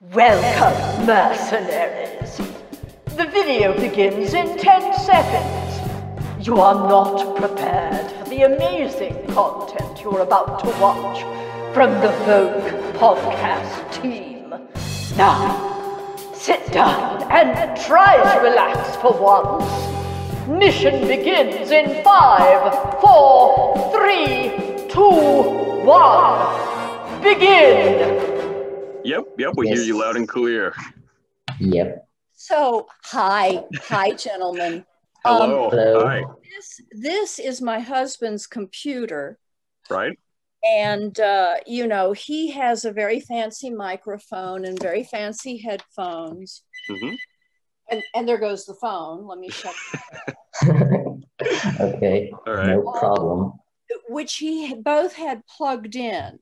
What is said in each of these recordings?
Welcome, mercenaries. The video begins in 10 seconds. You are not prepared for the amazing content you're about to watch from the VŌC podcast team. Now, sit down and try to relax for once. Mission begins in 5, 4, 3, 2, 1. Begin! Yep, we hear you loud and clear. Yep. So, hi, gentlemen. Hello. Hi. This is my husband's computer. Right. And, he has a very fancy microphone and very fancy headphones. Mm-hmm. And there goes the phone. Let me shut it off. Okay, all right. No problem. Which he both had plugged in.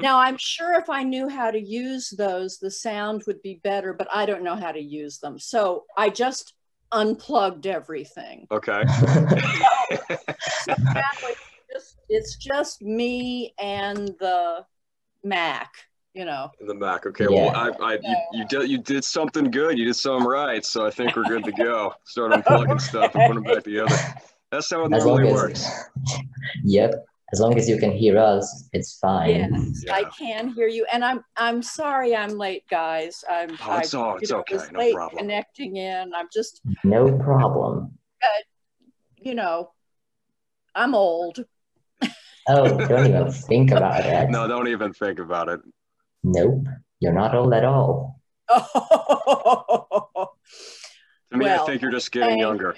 Now, I'm sure if I knew how to use those, the sound would be better, but I don't know how to use them. So I just unplugged everything. Okay. It's just me and the Mac, The Mac, okay. Yeah. Well, you did something good. You did something right. So I think we're good to go. Start unplugging stuff and putting them back together. That's how it normally works. Yep. As long as you can hear us, it's fine. Yes, yeah. I can hear you, and I'm sorry I'm late, guys. It's okay, no problem. Connecting in, I'm just no problem. I'm old. Oh, don't even think about it. No, don't even think about it. Nope, you're not old at all. Oh. To me, I think you're just getting younger.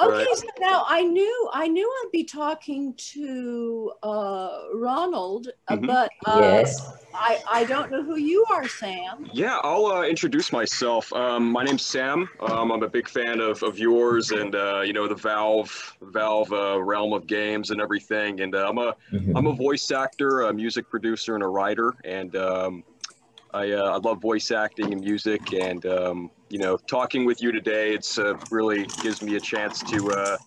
Okay, right. So now I knew I'd be talking to Ronald, mm-hmm. but yes. I don't know who you are, Sam. Yeah, I'll introduce myself. My name's Sam. I'm a big fan of yours and the Valve realm of games and everything. And I'm a voice actor, a music producer, and a writer. And I love voice acting and music, and talking with you today, it's really gives me a chance to,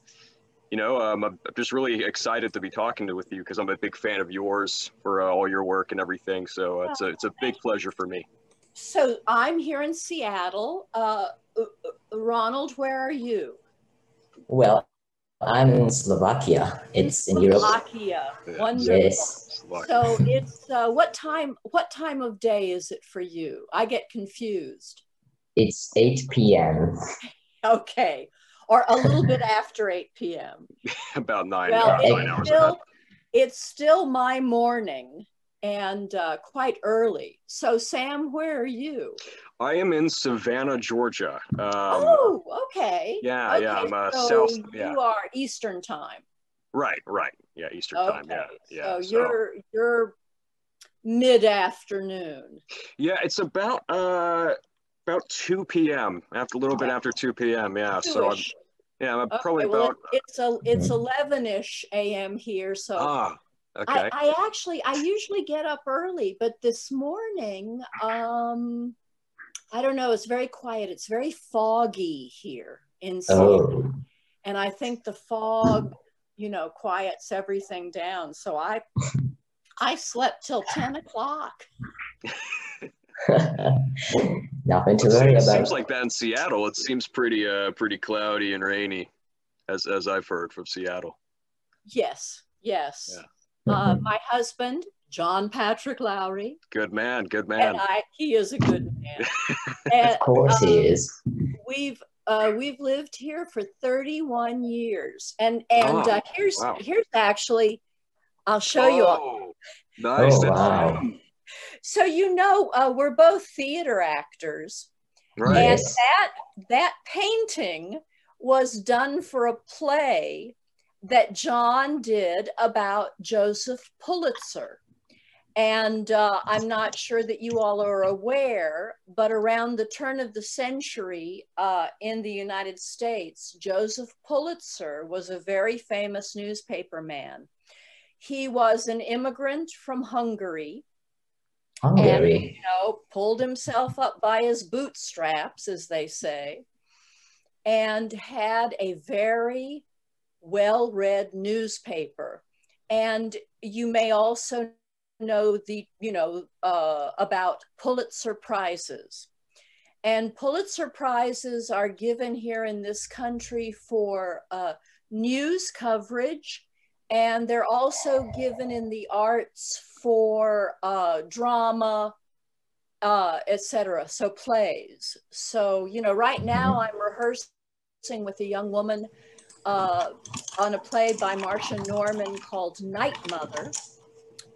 I'm just really excited to be talking with you because I'm a big fan of yours for all your work and everything. So it's a big pleasure for me. So I'm here in Seattle. Ronald, where are you? Well, I'm in Slovakia. It's in Europe. Slovakia, wonderful. Yes. So it's what time of day is it for you? I get confused. It's 8 p.m. Okay, or a little bit after 8 p.m. About 9 hours ahead. It's still my morning and quite early. So Sam, where are you? I am in Savannah, Georgia. Okay. Yeah, okay. Yeah, I'm so south. Yeah. You are Eastern time. Right. Yeah, Eastern time. Yeah. So you're mid-afternoon. Yeah, it's about 2 p.m. After a little bit after 2 p.m. Yeah, two-ish. So I'm probably about. It's 11-ish a.m. here, so. Okay. I usually get up early, but this morning, I don't know. It's very quiet. It's very foggy here in Seattle, and I think the fog, quiets everything down. So I slept till 10 o'clock. Nothing to worry about. It seems like that in Seattle. It seems pretty cloudy and rainy, as I've heard from Seattle. Yes. Yeah. My husband, John Patrick Lowry. Good man. And he is a good man. Of course he is. We've lived here for 31 years, and here's actually, I'll show you all. Nice. Oh, wow. So we're both theater actors, right. And that painting was done for a play that John did about Joseph Pulitzer, and I'm not sure that you all are aware, but around the turn of the century in the United States, Joseph Pulitzer was a very famous newspaper man. He was an immigrant from Hungary. And, pulled himself up by his bootstraps, as they say, and had a very well-read newspaper. And You may also know the, about Pulitzer Prizes. And Pulitzer Prizes are given here in this country for news coverage, and they're also given in the arts for drama, etc. So plays. So, right now I'm rehearsing with a young woman on a play by Marcia Norman called Night Mother.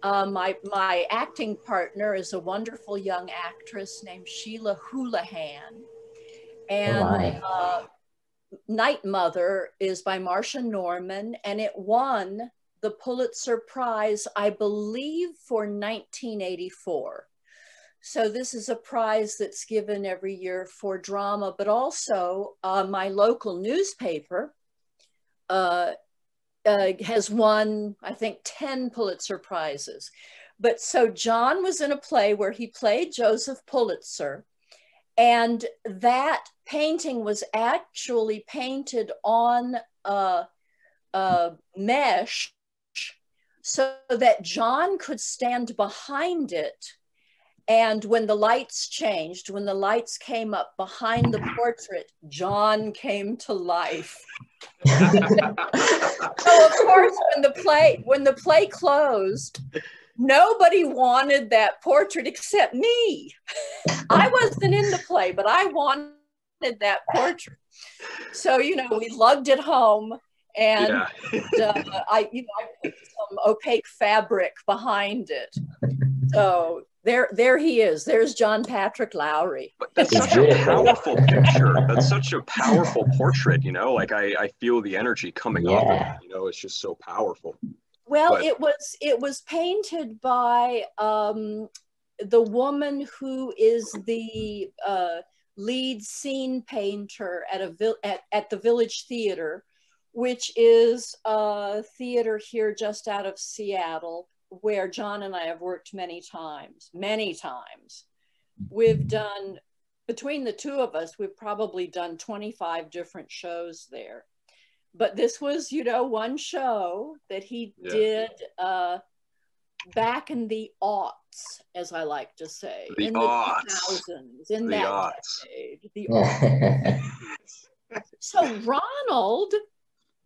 My acting partner is a wonderful young actress named Sheila Houlihan. And Night Mother is by Marcia Norman, and it won the Pulitzer Prize, I believe, for 1984. So this is a prize that's given every year for drama, but also my local newspaper has won, I think, 10 Pulitzer Prizes. But so John was in a play where he played Joseph Pulitzer, and that painting was actually painted on a mesh so that John could stand behind it. And when the lights changed, when the lights came up behind the portrait, John came to life. So of course, when the play closed, nobody wanted that portrait except me. I wasn't in the play, but I wanted that portrait. So, we lugged it home. And I put some opaque fabric behind it. So there he is. There's John Patrick Lowry. But that's such a powerful picture. That's such a powerful portrait. Like I feel the energy coming up. It's just so powerful. Well, but it was painted by the woman who is the lead scene painter at the Village Theater, which is a theater here just out of Seattle, where John and I have worked many times, many times. We've done, between the two of us, we've probably done 25 different shows there. But this was, one show that he did back in the aughts, as I like to say. The in aughts. The 2000s, in the that aughts. Decade. The aughts. So Ronald,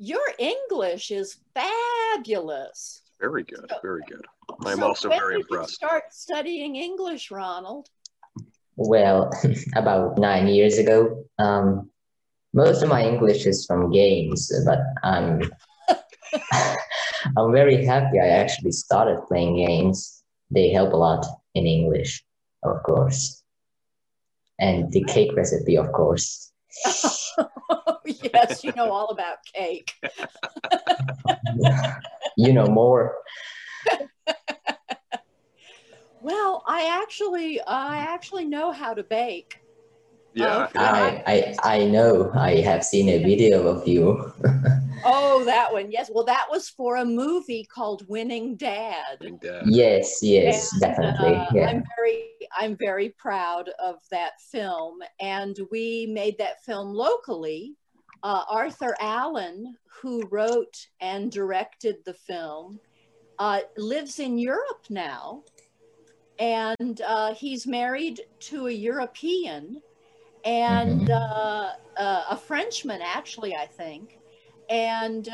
your English is fabulous. Very good, very good. I'm also very impressed. When did you start studying English, Ronald? Well, about 9 years ago. Most of my English is from games, but I'm very happy I actually started playing games. They help a lot in English, of course. And the cake recipe, of course. Yes, you know all about cake. You know more. Well, I actually know how to bake. Yeah, I know. I have seen a video of you. Oh, that one. Yes. Well, that was for a movie called Winning Dad. Yes, yes, and, definitely. Yeah. I'm very proud of that film. And we made that film locally. Arthur Allen, who wrote and directed the film, lives in Europe now. And he's married to a European and a Frenchman, actually, I think. And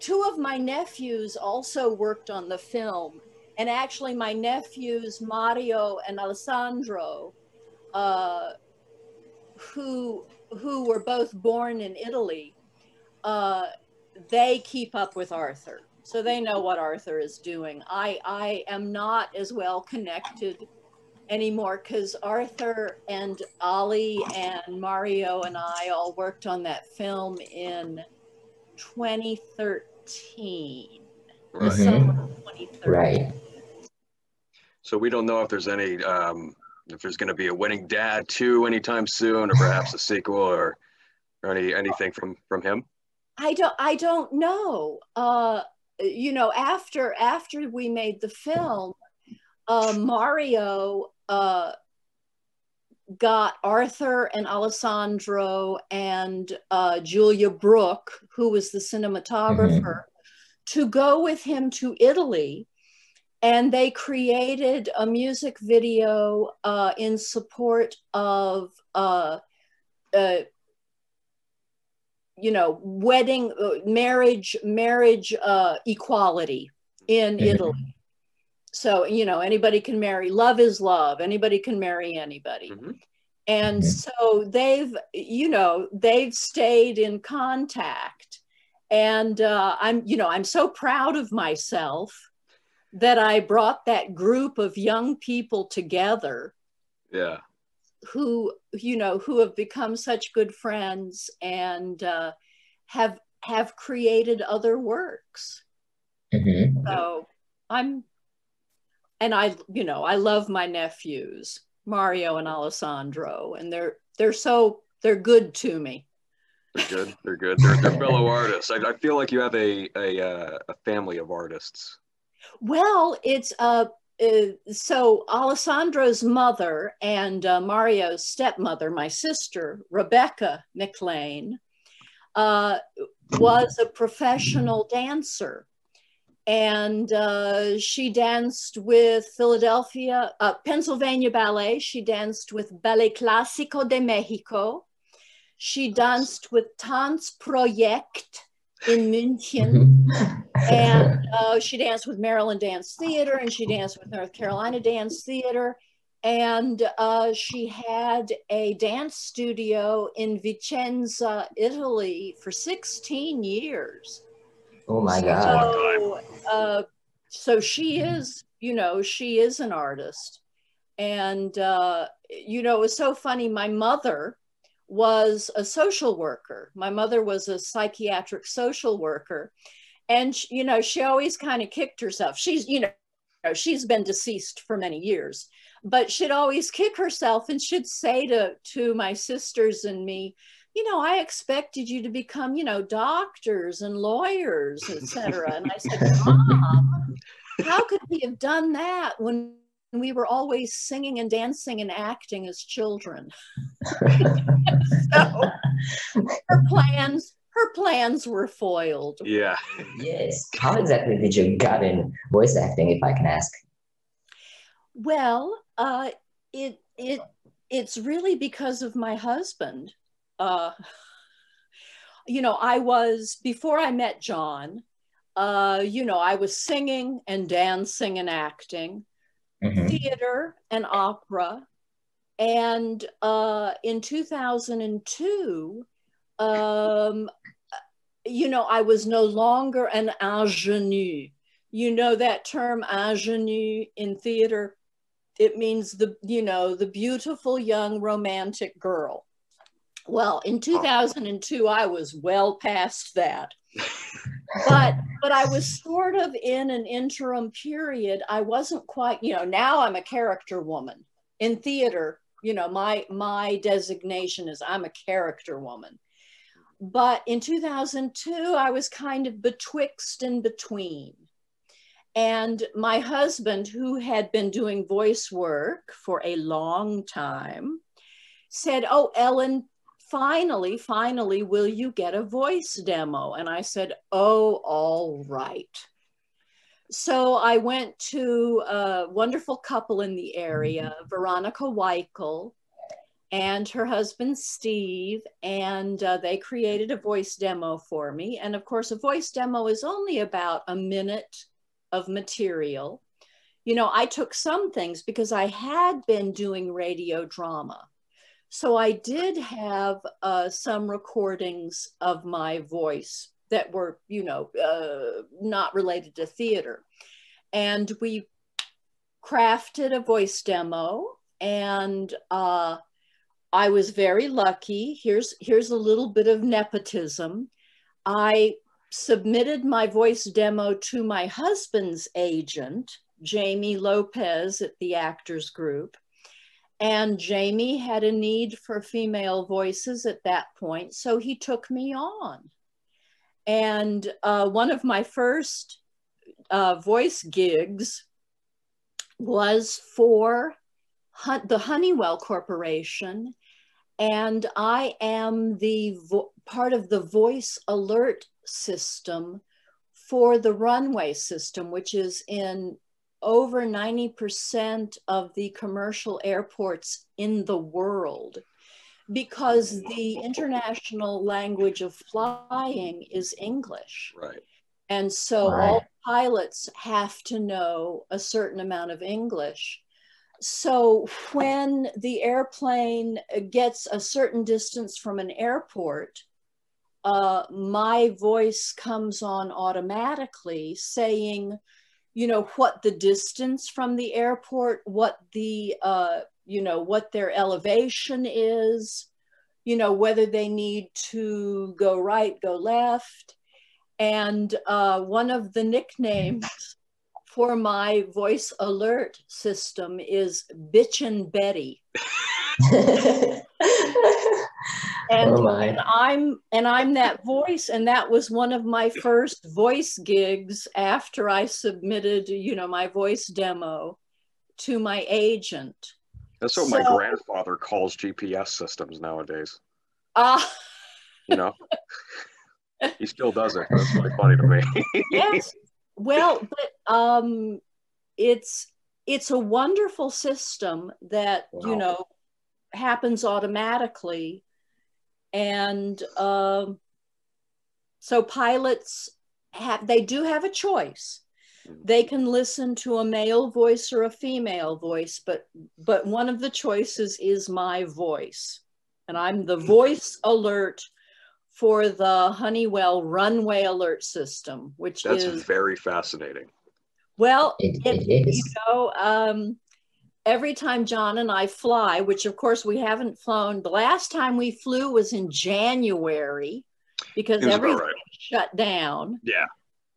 two of my nephews also worked on the film. And actually, my nephews, Mario and Alessandro, who were both born in Italy, they keep up with Arthur. So they know what Arthur is doing. I am not as well connected anymore because Arthur and Ollie and Mario and I all worked on that film in 2013. Right. The summer of 2013. Right. So we don't know if there's any, if there's going to be a Winning Dad 2 anytime soon, or perhaps a sequel, or anything from him. I don't know. After we made the film, Mario got Arthur and Alessandro and Julia Brooke, who was the cinematographer, to go with him to Italy, and they created a music video in support of, you know, wedding, marriage equality in Italy. So, you know, anybody can marry, love is love, anybody can marry anybody. And so they've, you know, they've stayed in contact. And I'm, you know, I'm so proud of myself that I brought that group of young people together. Yeah. Who, you know, who have become such good friends and have created other works. So I'm, and I, you know, I love my nephews, Mario and Alessandro, and they're good to me. They're good. They're fellow artists. I feel like you have a family of artists. Well, it's so Alessandro's mother and Mario's stepmother, my sister, Rebecca McLain, was a professional dancer. And she danced with Pennsylvania Ballet. She danced with Ballet Clásico de Mexico. She danced with Tanzprojekt in München. And she danced with Maryland Dance Theater, and she danced with North Carolina Dance Theater. And she had a dance studio in Vicenza, Italy for 16 years. Oh my God. So, so she is, you know, she is an artist. And, you know, it was so funny. My mother was a social worker. My mother was a psychiatric social worker. And, she, you know, she always kind of kicked herself. She's, you know, she's been deceased for many years, but she'd always kick herself and she'd say to my sisters and me, you know, I expected you to become, you know, doctors and lawyers, etc. And I said, Mom, how could we have done that when we were always singing and dancing and acting as children? So her plans were foiled. Yeah. Yes. How exactly did you get in voice acting, if I can ask? Well, it's really because of my husband. You know, I was, before I met John, you know, I was singing and dancing and acting, theater and opera. And in 2002, you know, I was no longer an ingenue. You know that term ingenue in theater? It means the, you know, the beautiful young romantic girl. Well, in 2002, I was well past that, but I was sort of in an interim period. I wasn't quite, you know, now I'm a character woman. In theater, you know, my designation is I'm a character woman. But in 2002, I was kind of betwixt and between. And my husband, who had been doing voice work for a long time, said, oh, Ellen, finally, will you get a voice demo? And I said, oh, all right. So I went to a wonderful couple in the area, Veronica Weichel and her husband, Steve, and they created a voice demo for me. And of course, a voice demo is only about a minute of material. You know, I took some things because I had been doing radio drama. So I did have some recordings of my voice that were, you know, not related to theater. And we crafted a voice demo, and I was very lucky. Here's a little bit of nepotism. I submitted my voice demo to my husband's agent, Jamie Lopez at the Actors Group. And Jamie had a need for female voices at that point, so he took me on. And one of my first voice gigs was for the Honeywell Corporation, and I am the part of the voice alert system for the runway system, which is in over 90% of the commercial airports in the world, because the international language of flying is English. Right. And so all pilots have to know a certain amount of English. So when the airplane gets a certain distance from an airport, my voice comes on automatically saying, you know, what the distance from the airport, what the, you know, what their elevation is, you know, whether they need to go right, go left. And one of the nicknames for my voice alert system is Bitchin' Betty. And I'm that voice, and that was one of my first voice gigs after I submitted, you know, my voice demo to my agent. That's what my grandfather calls GPS systems nowadays. You know, he still does it. That's really funny to me. Yes, well, but it's a wonderful system that you know happens automatically. And so pilots do have a choice. They can listen to a male voice or a female voice, but one of the choices is my voice. And I'm the voice alert for the Honeywell runway alert system, which is very fascinating. Well, it is. You know, every time John and I fly, which of course we haven't flown, the last time we flew was in January because everything shut down. Yeah.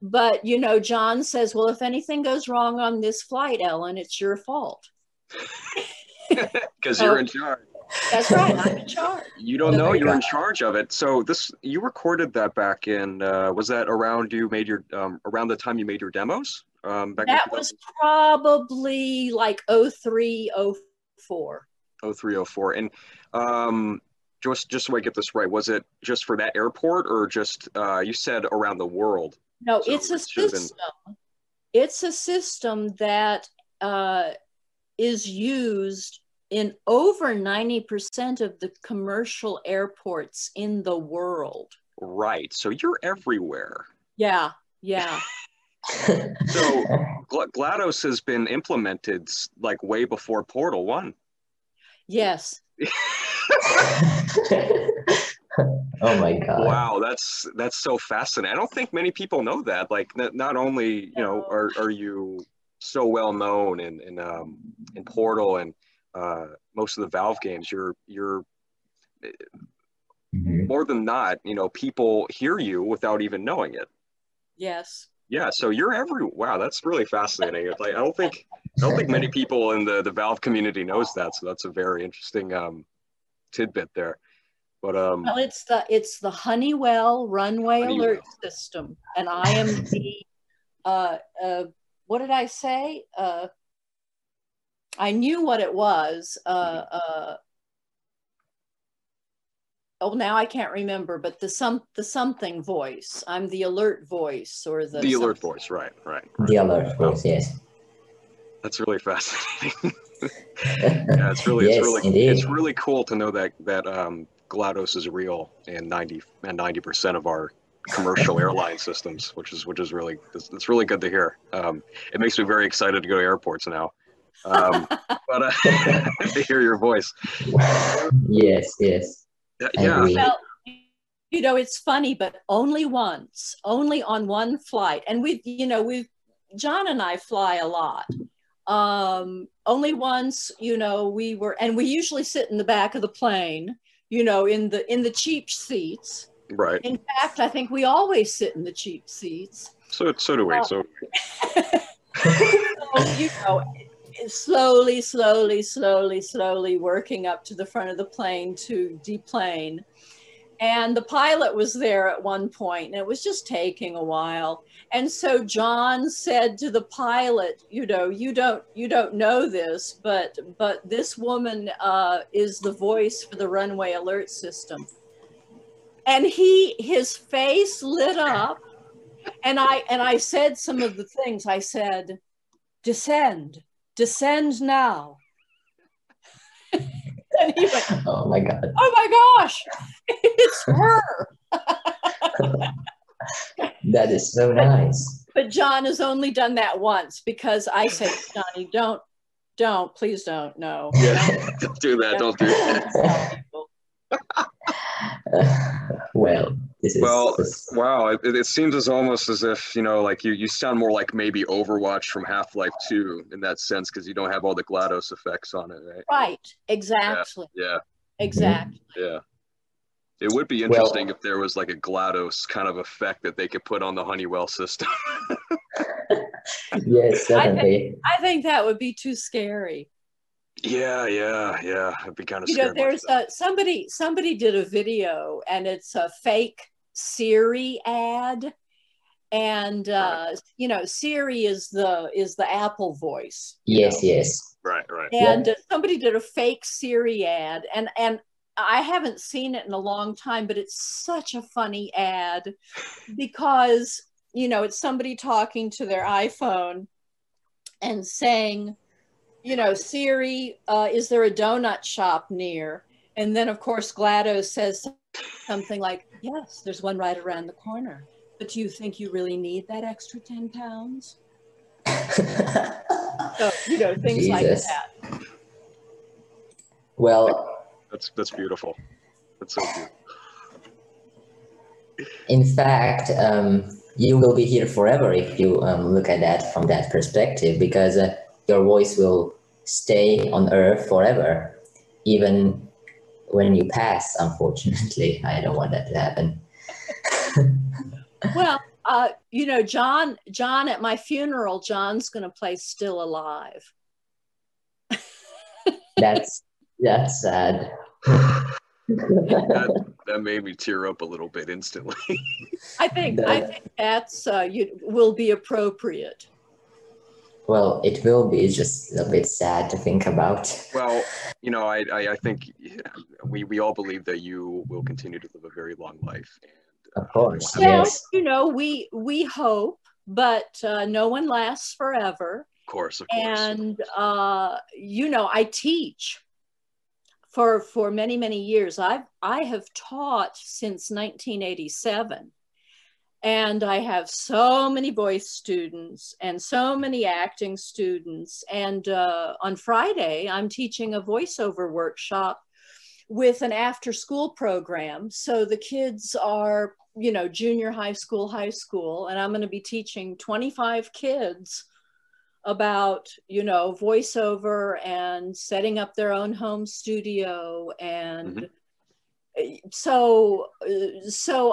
But, you know, John says, well, if anything goes wrong on this flight, Ellen, it's your fault. Because you're in charge. That's right, I'm in charge. You don't know you're in charge of it. So this, you recorded that back in, was that around you made your, around the time you made your demos? That was probably like 03, 04. 03, 04. And just so I get this right, was it just for that airport or just, you said around the world? No, so it's a system. It's a system that is used in over 90% of the commercial airports in the world. Right. So you're everywhere. Yeah, yeah. So GLaDOS has been implemented like way before Portal 1. Yes. Oh my God. Wow, that's so fascinating. I don't think many people know that. Like not only, you know, are you so well known in Portal and most of the Valve games, you're more than not, you know, people hear you without even knowing it. Yes. Yeah, so you're everywhere. Wow, that's really fascinating. It's like I don't think many people in the Valve community knows that. So that's a very interesting tidbit there. But well, it's the Honeywell runway alert system, and I am the what did I say? I knew what it was. Oh, now I can't remember, but the something voice. I'm the alert voice, or the alert voice, right. The alert voice, yes. That's really fascinating. Yeah, it's really cool to know that GLaDOS is real in 90% of our commercial airline systems, which is really it's really good to hear. It makes me very excited to go to airports now. But to hear your voice. Yes, yes. Yeah. Well, you know, it's funny, but only once, only on one flight. And John and I fly a lot. Only once, you know, we usually sit in the back of the plane, you know, in the cheap seats. Right. In fact, I think we always sit in the cheap seats. So do we. So, you know, slowly working up to the front of the plane to deplane. And the pilot was there at one point, and it was just taking a while. And so John said to the pilot, you know, you don't know this, but this woman is the voice for the runway alert system. And his face lit up. And I said some of the things. I said, descend now. And he went, oh my God. Oh my gosh, it's her. That is so nice. But John has only done that once, because I said, Johnny, don't, please don't, no. Yeah. Don't do that, don't do that. Well, this is, well, wow, it seems as almost as if, you know, like you sound more like maybe Overwatch from Half-Life 2 in that sense, because you don't have all the GLaDOS effects on it, right? Right, exactly. Yeah. Exactly. Yeah. It would be interesting if there was like a GLaDOS kind of effect that they could put on the Honeywell system. Yes, definitely. I think that would be too scary. Yeah. It'd be kind of scary. You know, there's somebody did a video, and it's a fake Siri ad, and right. You know, Siri is the Apple voice. Yes, yes. Right. And somebody did a fake Siri ad, and I haven't seen it in a long time, but it's such a funny ad, because, you know, it's somebody talking to their iPhone and saying, you know, Siri, is there a donut shop near? And then, of course, GLaDOS says something like, yes, there's one right around the corner. But do you think you really need that extra 10 pounds? So, you know, things like that. Well... That's beautiful. That's so beautiful. In fact, you will be here forever if you look at that from that perspective, because your voice will stay on Earth forever, even when you pass, unfortunately. I don't want that to happen. Well, you know, John, at my funeral, John's going to play Still Alive. That's sad. that made me tear up a little bit instantly. I think that's will be appropriate. Well, it will be just a bit sad to think about. Well, you know, I think we all believe that you will continue to live a very long life. And, of course, yes. You know, we hope, but no one lasts forever. Of course. And you know, I teach. For many, many years, I have taught since 1987, and I have so many voice students and so many acting students. And on Friday, I'm teaching a voiceover workshop with an after-school program. So the kids are, you know, junior high school, and I'm going to be teaching 25 kids about, you know, voiceover and setting up their own home studio. And so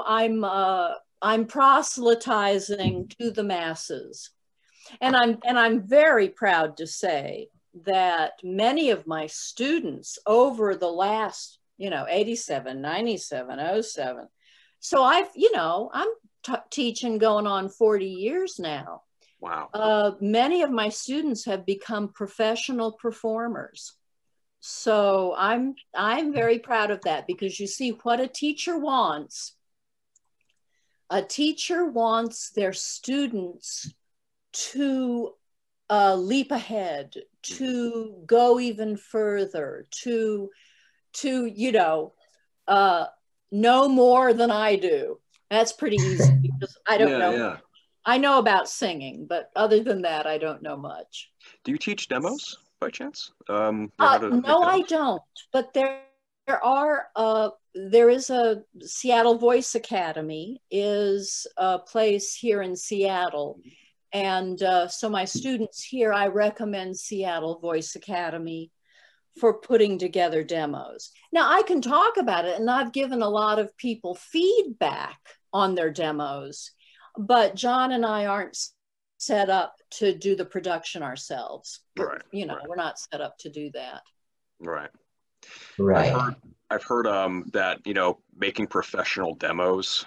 I'm proselytizing to the masses. And I'm very proud to say that many of my students over the last, you know, 87, 97, 07. So I've, you know, I'm teaching going on 40 years now. Wow. Many of my students have become professional performers. So I'm very proud of that, because you see what a teacher wants. A teacher wants their students to leap ahead, to go even further, to you know, know more than I do. That's pretty easy, because I don't know. Yeah. I know about singing, but other than that, I don't know much. Do you teach demos by chance? No, I don't. But there is a Seattle Voice Academy is a place here in Seattle. And so my students here, I recommend Seattle Voice Academy for putting together demos. Now I can talk about it, and I've given a lot of people feedback on their demos. But John and I aren't set up to do the production ourselves. Right. You know, we're not set up to do that. Right. I've heard that, you know, making professional demos,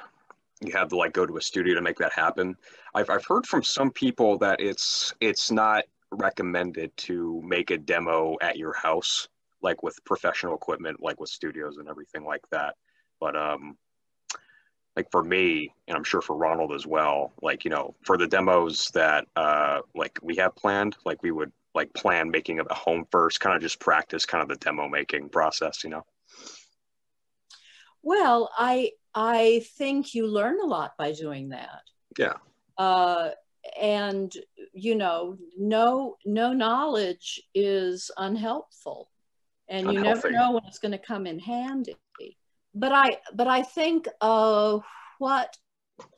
you have to like go to a studio to make that happen. I've heard from some people that it's not recommended to make a demo at your house, like with professional equipment, like with studios and everything like that. But like for me, and I'm sure for Ronald as well, like, you know, for the demos that like we have planned, like we would like plan making a home first, kind of just practice kind of the demo making process, you know? Well, I think you learn a lot by doing that. Yeah. And, you know, no knowledge is unhelpful. And you never know when it's going to come in handy. But I think what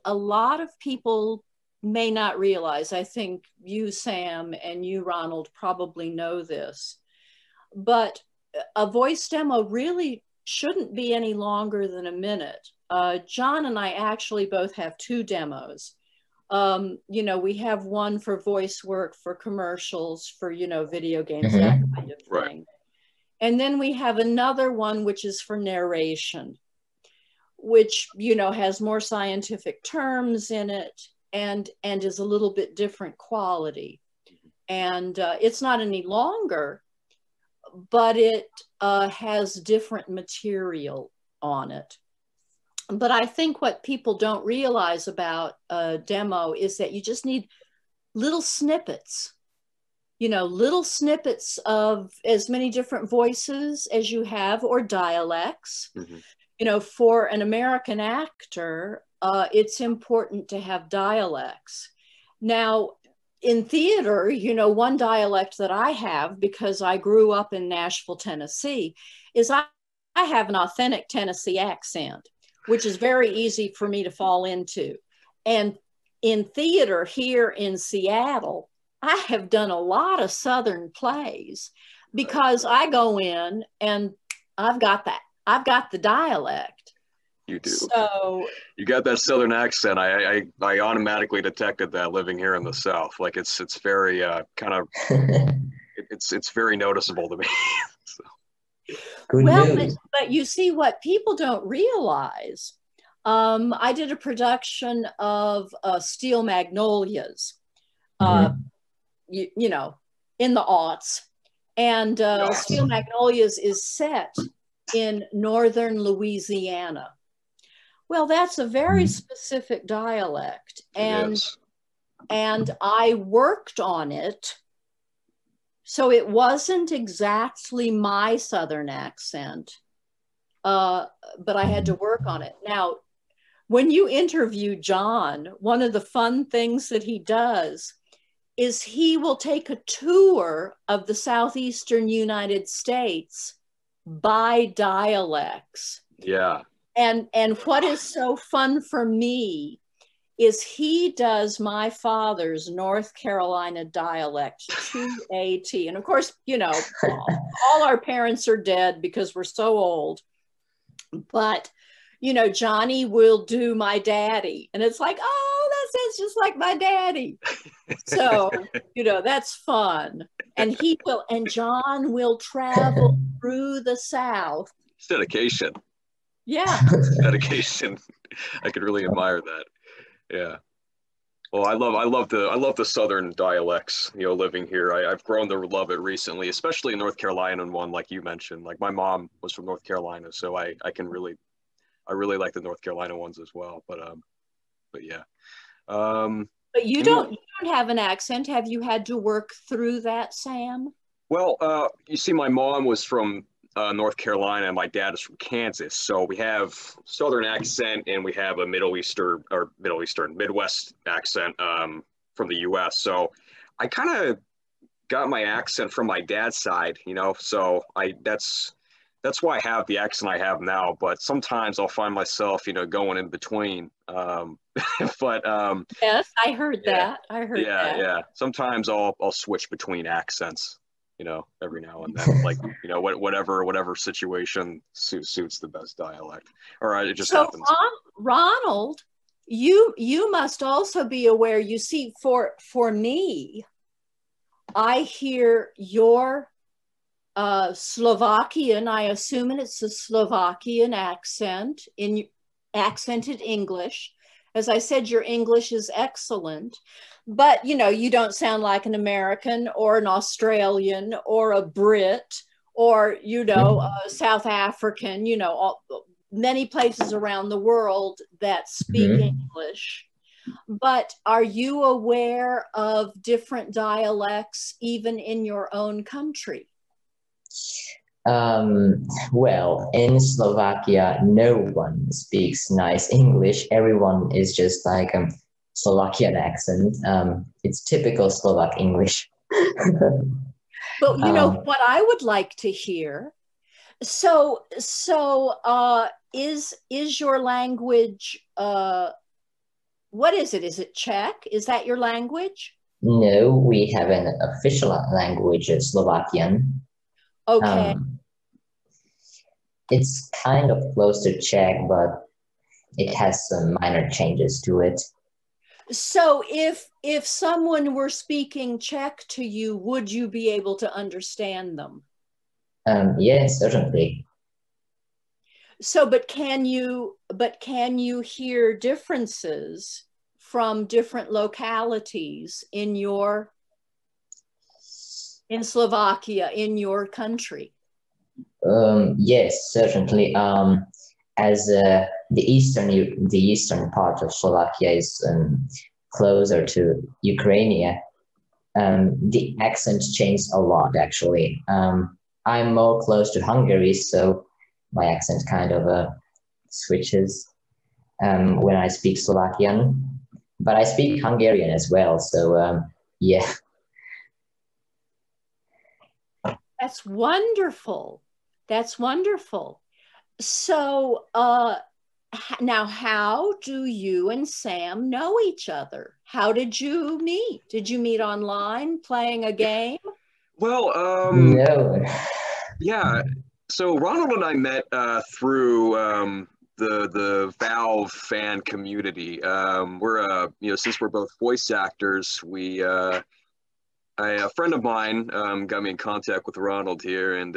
a lot of people may not realize, I think you, Sam, and you, Ronald, probably know this, but a voice demo really shouldn't be any longer than a minute. John and I actually both have two demos. You know, we have one for voice work, for commercials, for, you know, video games, mm-hmm. that kind of thing. Right. And then we have another one, which is for narration, which, you know, has more scientific terms in it and is a little bit different quality. And it's not any longer, but it has different material on it. But I think what people don't realize about a demo is that you just need little snippets. You know, little snippets of as many different voices as you have, or dialects. Mm-hmm. You know, for an American actor, it's important to have dialects. Now, in theater, you know, one dialect that I have, because I grew up in Nashville, Tennessee, is I have an authentic Tennessee accent, which is very easy for me to fall into. And in theater here in Seattle, I have done a lot of Southern plays because I go in and I've got the dialect. You do. So you got that Southern accent. I automatically detected that living here in the South. Like it's very kind of it's very noticeable to me. So. Well, but you see what people don't realize. I did a production of Steel Magnolias. Mm-hmm. You know, in the aughts. And Steel Magnolias is set in northern Louisiana. Well, that's a very specific dialect. And, yes. And I worked on it. So it wasn't exactly my Southern accent, but I had to work on it. Now, when you interview John, one of the fun things that he does is he will take a tour of the Southeastern United States by dialects. Yeah. And what is so fun for me is he does my father's North Carolina dialect to a T. And of course, you know, all our parents are dead because we're so old, but you know, Johnny will do my daddy. And it's like, oh, it's just like my daddy. So, you know, that's fun. And he will, and John will travel through the South. It's dedication. Yeah. It's dedication. I could really admire that. Yeah. Well, I love the Southern dialects, you know, living here. I've grown to love it recently, especially in North Carolina and one, like you mentioned, like my mom was from North Carolina. So I really like the North Carolina ones as well. But yeah. But you don't have an accent. Have you had to work through that, Sam? Well, you see, my mom was from North Carolina and my dad is from Kansas. So we have Southern accent and we have a Midwest accent from the US. So I kind of got my accent from my dad's side, you know, so that's why I have the accent I have now, but sometimes I'll find myself, you know, going in between. Yes, I heard that. Yeah, yeah. Sometimes I'll switch between accents, you know, every now and then, like, you know, whatever situation suits the best dialect. All right, it just happens. Ronald, you must also be aware. You see, for me, I hear your Slovakian, I assume, and it's a Slovakian accent in accented English. As I said, your English is excellent, but you know, you don't sound like an American or an Australian or a Brit or, you know, a South African, you know, all, many places around the world that speak English. But are you aware of different dialects even in your own country? Well, in Slovakia, no one speaks nice English. Everyone is just like a Slovakian accent. It's typical Slovak English. But you know what I would like to hear? So is your language... what is it? Is it Czech? Is that your language? No, we have an official language, Slovakian. Okay. It's kind of close to Czech, but it has some minor changes to it. So if someone were speaking Czech to you, would you be able to understand them? Yes, certainly. So, but can you hear differences from different localities in Slovakia, in your country? Yes, certainly. As the eastern part of Slovakia is closer to Ukraine, the accent changed a lot. Actually, I'm more close to Hungary, so my accent kind of switches when I speak Slovakian, but I speak Hungarian as well. So yeah. That's wonderful. That's wonderful. So now how do you and Sam know each other? How did you meet? Did you meet online playing a game? Well, no. Yeah. So Ronald and I met through the Valve fan community. We're you know, since we're both voice actors, we a friend of mine got me in contact with Ronald here, and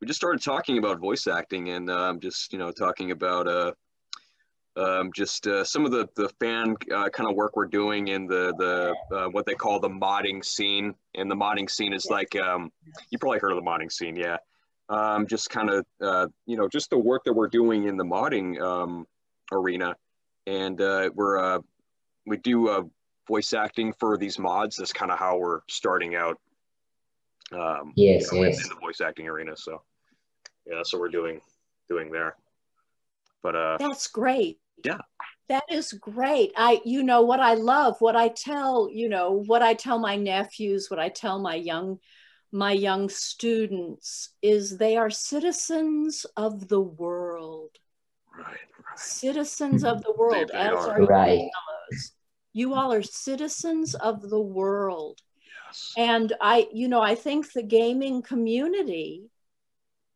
we just started talking about voice acting and just, you know, talking about some of the fan kind of work we're doing in the what they call the modding scene. And the modding scene is like, you probably heard of the modding scene, yeah. Just kind of, you know, just the work that we're doing in the modding arena. And we do voice acting for these mods. That's kind of how we're starting out in the voice acting arena. So, yeah, that's what we're doing there. But that's great. Yeah. That is great. You know, what I love, what I tell my nephews, what I tell my young students is they are citizens of the world. Right. Citizens of the world, as are you fellows. You all are citizens of the world. Yes. And I think the gaming community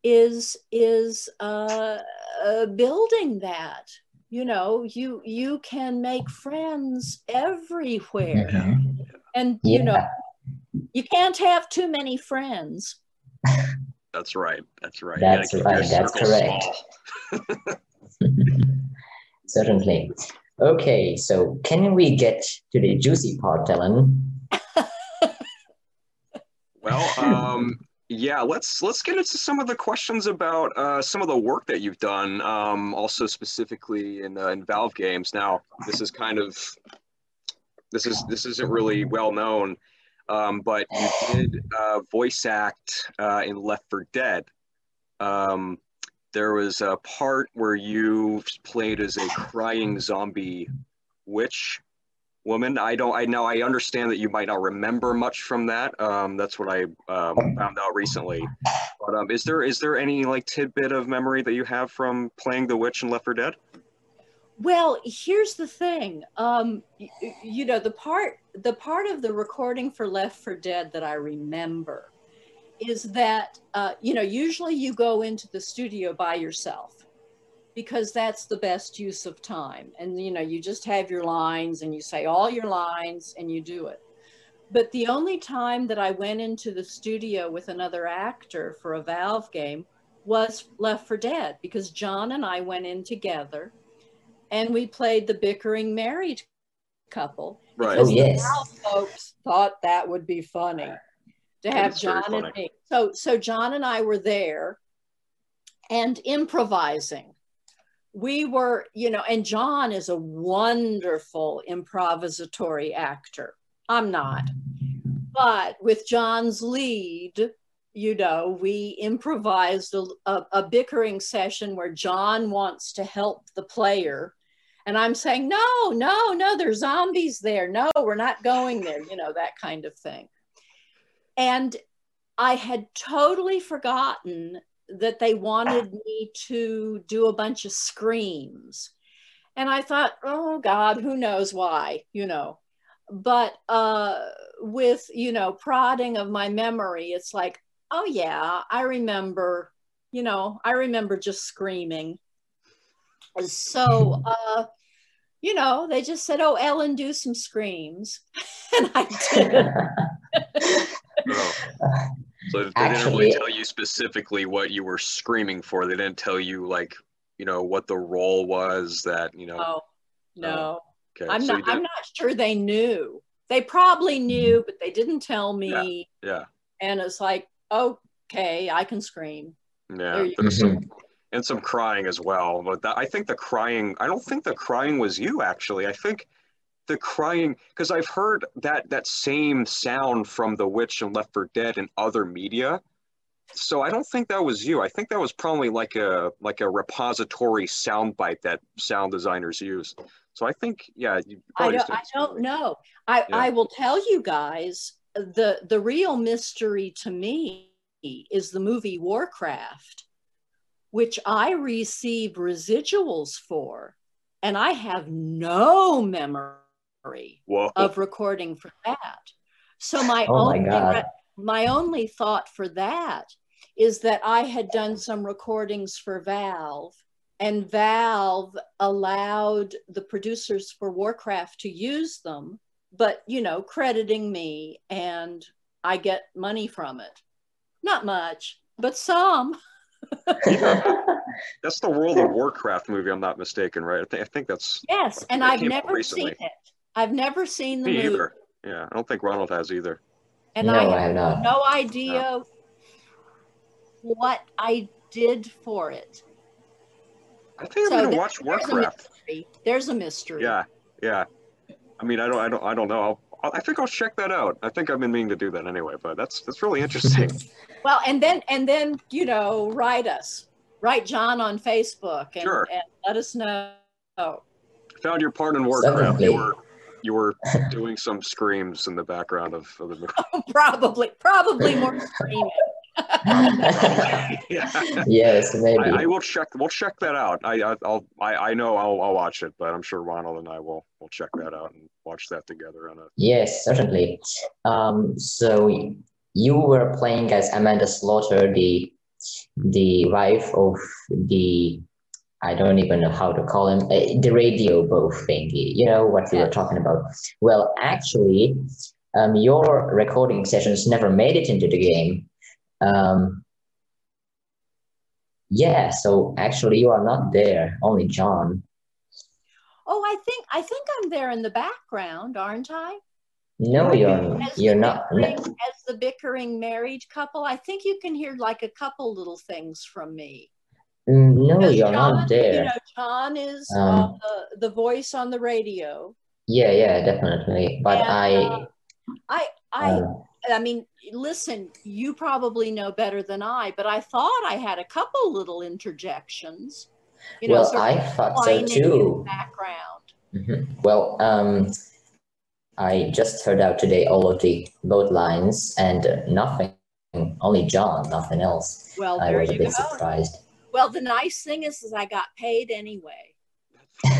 is building that. You know, you can make friends everywhere. Yeah. And, you know, you can't have too many friends. That's right. That's right. That's right. That's correct. Certainly. Okay, so can we get to the juicy part, Ellen? Well, yeah, let's get into some of the questions about some of the work that you've done, also specifically in Valve games. Now, this is kind of this isn't really well known. But you did voice act in Left 4 Dead. There was a part where you played as a crying zombie witch woman. I understand that you might not remember much from that. That's what I found out recently. But is there any like tidbit of memory that you have from playing the witch in Left 4 Dead? Well, here's the thing. You know, the part of the recording for Left 4 Dead that I remember is that, you know, usually you go into the studio by yourself because that's the best use of time. And, you know, you just have your lines and you say all your lines and you do it. But the only time that I went into the studio with another actor for a Valve game was Left 4 Dead, because John and I went in together and we played the bickering married couple. Right. Oh, yes. Valve folks thought that would be funny to have John and me. So John and I were there and improvising we were, you know, and John is a wonderful improvisatory actor. I'm not. But with John's lead, you know, we improvised a bickering session where John wants to help the player. And I'm saying, no, no, no, there's zombies there. No, we're not going there. You know, that kind of thing. And I had totally forgotten that they wanted me to do a bunch of screams. And I thought, oh God, who knows why, you know. But with, you know, prodding of my memory, it's like, oh yeah, I remember, you know, I remember just screaming. So, you know, they just said, oh, Ellen, do some screams. And I did. Oh. So they didn't really tell you specifically what you were screaming for. They didn't tell you, like, you know, what the role was that, you know. Oh, no. Okay. I'm, so not, I'm not sure they knew. They probably knew, but they didn't tell me. Yeah. And it's like, okay, I can scream. Yeah. There's some crying as well. But that, I think the crying, I don't think the crying was you, actually. I think the crying, because I've heard that same sound from The Witch and Left 4 Dead and other media. So I don't think that was you. I think that was probably like a repository soundbite that sound designers use. So I think, yeah, you probably I don't know. I will tell you guys, the real mystery to me is the movie Warcraft, which I receive residuals for, and I have no memory. Whoa. Of recording for that. So my, my only thought for that is that I had done some recordings for Valve, and Valve allowed the producers for Warcraft to use them, but, you know, crediting me, and I get money from it. Not much, but some. Yeah. That's the World of Warcraft movie, I'm not mistaken, right? I think that's... Yes, and I've never seen it. I've never seen the movie. Either. Yeah, I don't think Ronald has either. And no, I have no idea what I did for it. I think I'm going to watch Warcraft. There's a mystery. Yeah, yeah. I mean, I don't know. I think I'll check that out. I think I've been meaning to do that anyway, but that's really interesting. Well, and then you know, write John on Facebook, and, and let us know. Found your part in Warcraft. You were doing some screams in the background of the movie. Oh, probably more screaming. Yeah. Yes, maybe. I will check. We'll check that out. I know I'll watch it, but I'm sure Ronald and I will check that out and watch that together. Yes, certainly. So you were playing as Amanda Slaughter, the wife of the. I don't even know how to call him, the radio bow thingy, you know what we were talking about. Well, actually, your recording sessions never made it into the game. Yeah, so actually you are not there, only John. Oh, I think I'm there in the background, aren't I? No, you're not. As the bickering married couple, I think you can hear like a couple little things from me. No, you're not there. You know, John is the voice on the radio. Yeah, yeah, definitely. But and, I mean, listen, you probably know better than I, but I thought I had a couple little interjections. You know, well, sort of I thought so too. Background. Mm-hmm. Well, I just heard out today all of the both lines and nothing, only John, nothing else. Well, I was a bit surprised. Well, the nice thing is I got paid anyway.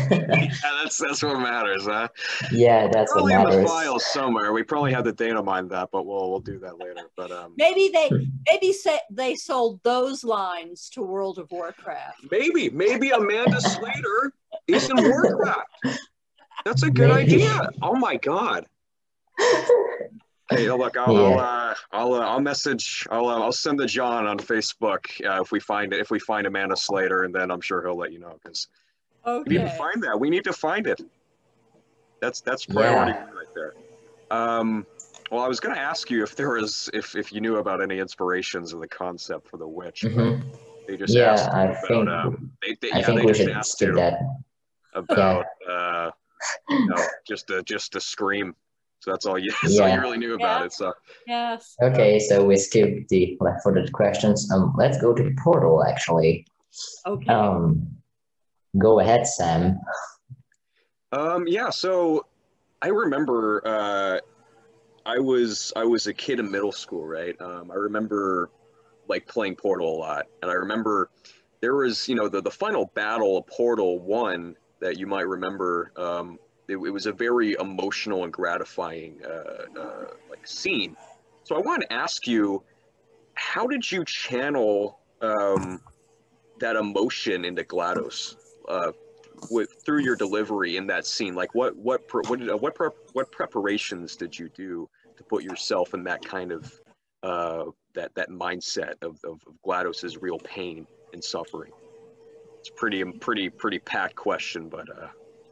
Yeah, that's what matters, huh? Yeah, that's what matters. Probably in the files somewhere. We probably have the data mine that, but we'll do that later. But maybe they sold those lines to World of Warcraft. Maybe Amanda Slater is in Warcraft. That's a good idea. Oh my God. Hey, look, I'll send the John on Facebook if we find Amanda Slater, and then I'm sure he'll let you know, because we need to find that. We need to find it. That's priority right there. Well, I was going to ask you if you knew about any inspirations of the concept for The Witch. Mm-hmm. They just asked you about, just the Scream. So that's all you, that's all you really knew about it. So okay, so we skipped the Left 4 Dead questions. Let's go to Portal, actually. Okay. Go ahead, Sam. Yeah, so I remember I was a kid in middle school, right? I remember like playing Portal a lot, and I remember there was, you know, the final battle of Portal 1 that you might remember. It was a very emotional and gratifying like scene. So I want to ask you, how did you channel that emotion into GLaDOS through your delivery in that scene? Like what preparations did you do to put yourself in that kind of that mindset of GLaDOS's real pain and suffering? It's pretty pat question, but.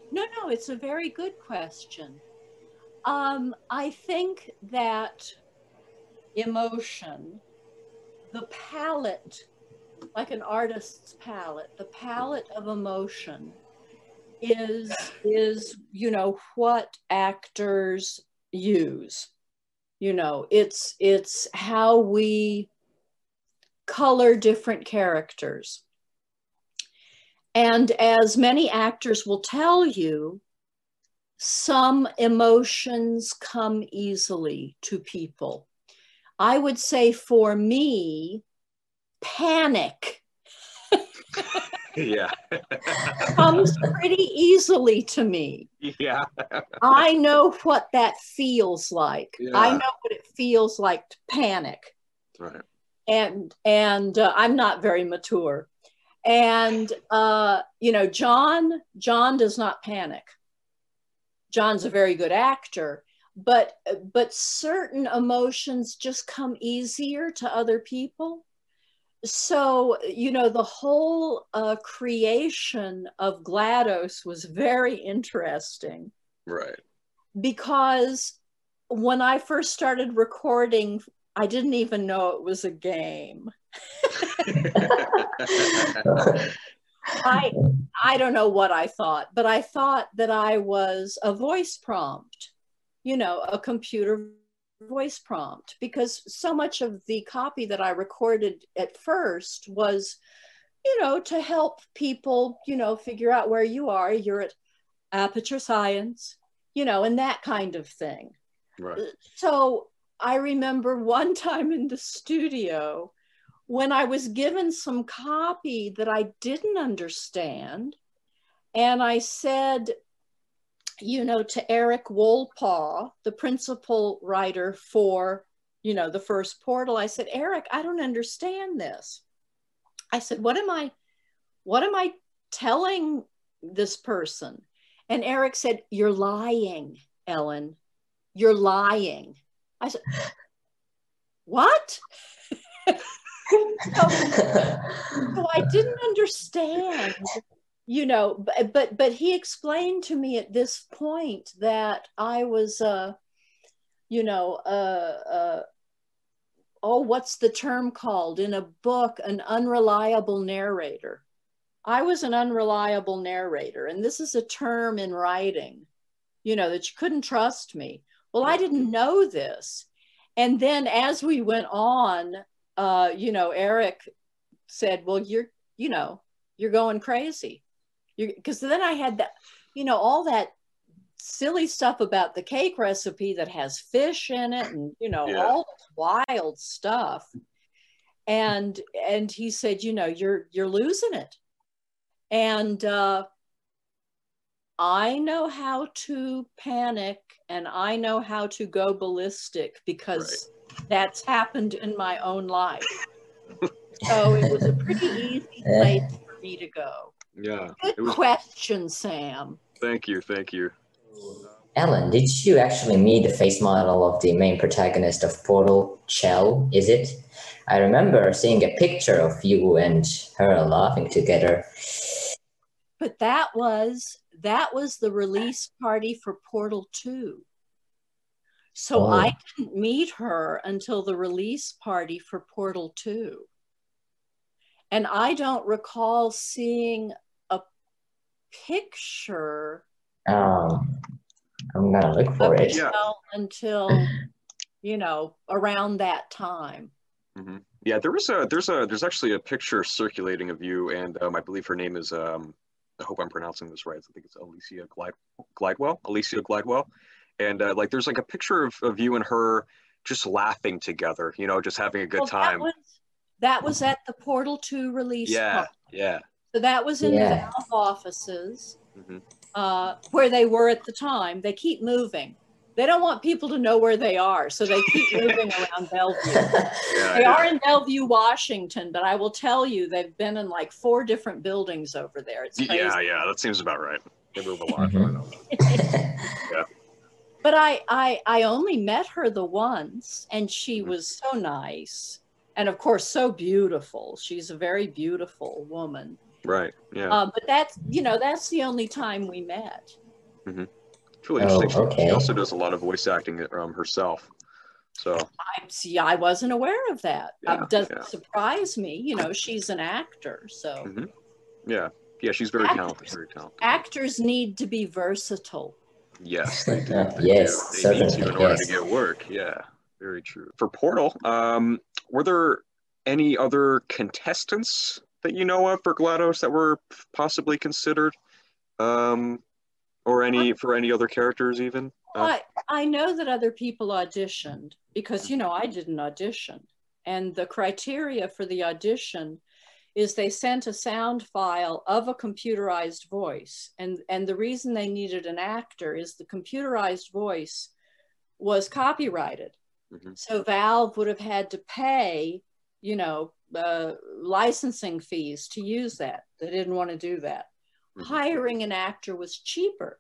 No, it's a very good question. I think that emotion, the palette, like an artist's palette, the palette of emotion is, you know, what actors use. You know, it's how we color different characters. And as many actors will tell you, some emotions come easily to people. I would say for me, panic comes pretty easily to me. Yeah. I know what that feels like. Yeah. I know what it feels like to panic. Right. And I'm not very mature. And, you know, John does not panic. John's a very good actor, but certain emotions just come easier to other people. So, you know, the whole creation of GLaDOS was very interesting. Right. Because when I first started recording, I didn't even know it was a game. I don't know what I thought, but I thought that I was a voice prompt, you know, a computer voice prompt, because so much of the copy that I recorded at first was, you know, to help people, you know, figure out where you are. You're at Aperture Science, you know, and that kind of thing. Right. So I remember one time in the studio, when I was given some copy that I didn't understand, and I said, you know, to Eric Wolpaw, the principal writer for, you know, the first Portal, I said, Eric, I don't understand this. I said, what am I telling this person? And Eric said, you're lying, Ellen, you're lying. I said, what? So I didn't understand, you know, but he explained to me at this point that I was, you know, oh, what's the term called in a book? An unreliable narrator. I was an unreliable narrator, and this is a term in writing, you know, that you couldn't trust me. Well, I didn't know this. And then as we went on, you know, Eric said, well, you're, you know, you're going crazy. Because then I had that, you know, all that silly stuff about the cake recipe that has fish in it and, you know, all this wild stuff. And he said, you know, you're losing it. And I know how to panic and I know how to go ballistic because that's happened in my own life. So it was a pretty easy place for me to go. Yeah. Good question, Sam. Thank you. Thank you. Ellen, did you actually meet the face model of the main protagonist of Portal, Chell, is it? I remember seeing a picture of you and her laughing together. But that was the release party for Portal 2. So I didn't meet her until the release party for Portal 2. And I don't recall seeing a picture. I'm gonna look for it. Until, you know, around that time. Mm-hmm. Yeah, there was a, there's actually a picture circulating of you, and I believe her name is, I hope I'm pronouncing this right, I think it's Alicia Glidewell, Alicia Glidewell. And like, there's like a picture of you and her just laughing together, you know, just having a good time. That was at the Portal 2 release party. Yeah. So that was in the Valve offices, mm-hmm. Where they were at the time. They keep moving. They don't want people to know where they are, so they keep moving around Bellevue. They are in Bellevue, Washington, but I will tell you, they've been in like 4 different buildings over there. It's crazy. Yeah, that seems about right. They move a lot. Yeah. But I only met her the once, and she was so nice, and of course so beautiful. She's a very beautiful woman. Right. Yeah. But that's, you know, that's the only time we met. Mm-hmm. Really interesting. She also does a lot of voice acting herself. So I wasn't aware of that. It doesn't surprise me. You know, she's an actor, so yeah, she's very talented. Very talented. Actors need to be versatile. Yes, they do. They need to in order to get work. Yeah, very true. For Portal, were there any other contestants that you know of for GLaDOS that were possibly considered? Or for any other characters even? I know that other people auditioned because, you know, I didn't audition. And the criteria for the audition is they sent a sound file of a computerized voice. And the reason they needed an actor is the computerized voice was copyrighted. Mm-hmm. So Valve would have had to pay, you know, licensing fees to use that. They didn't want to do that. Hiring an actor was cheaper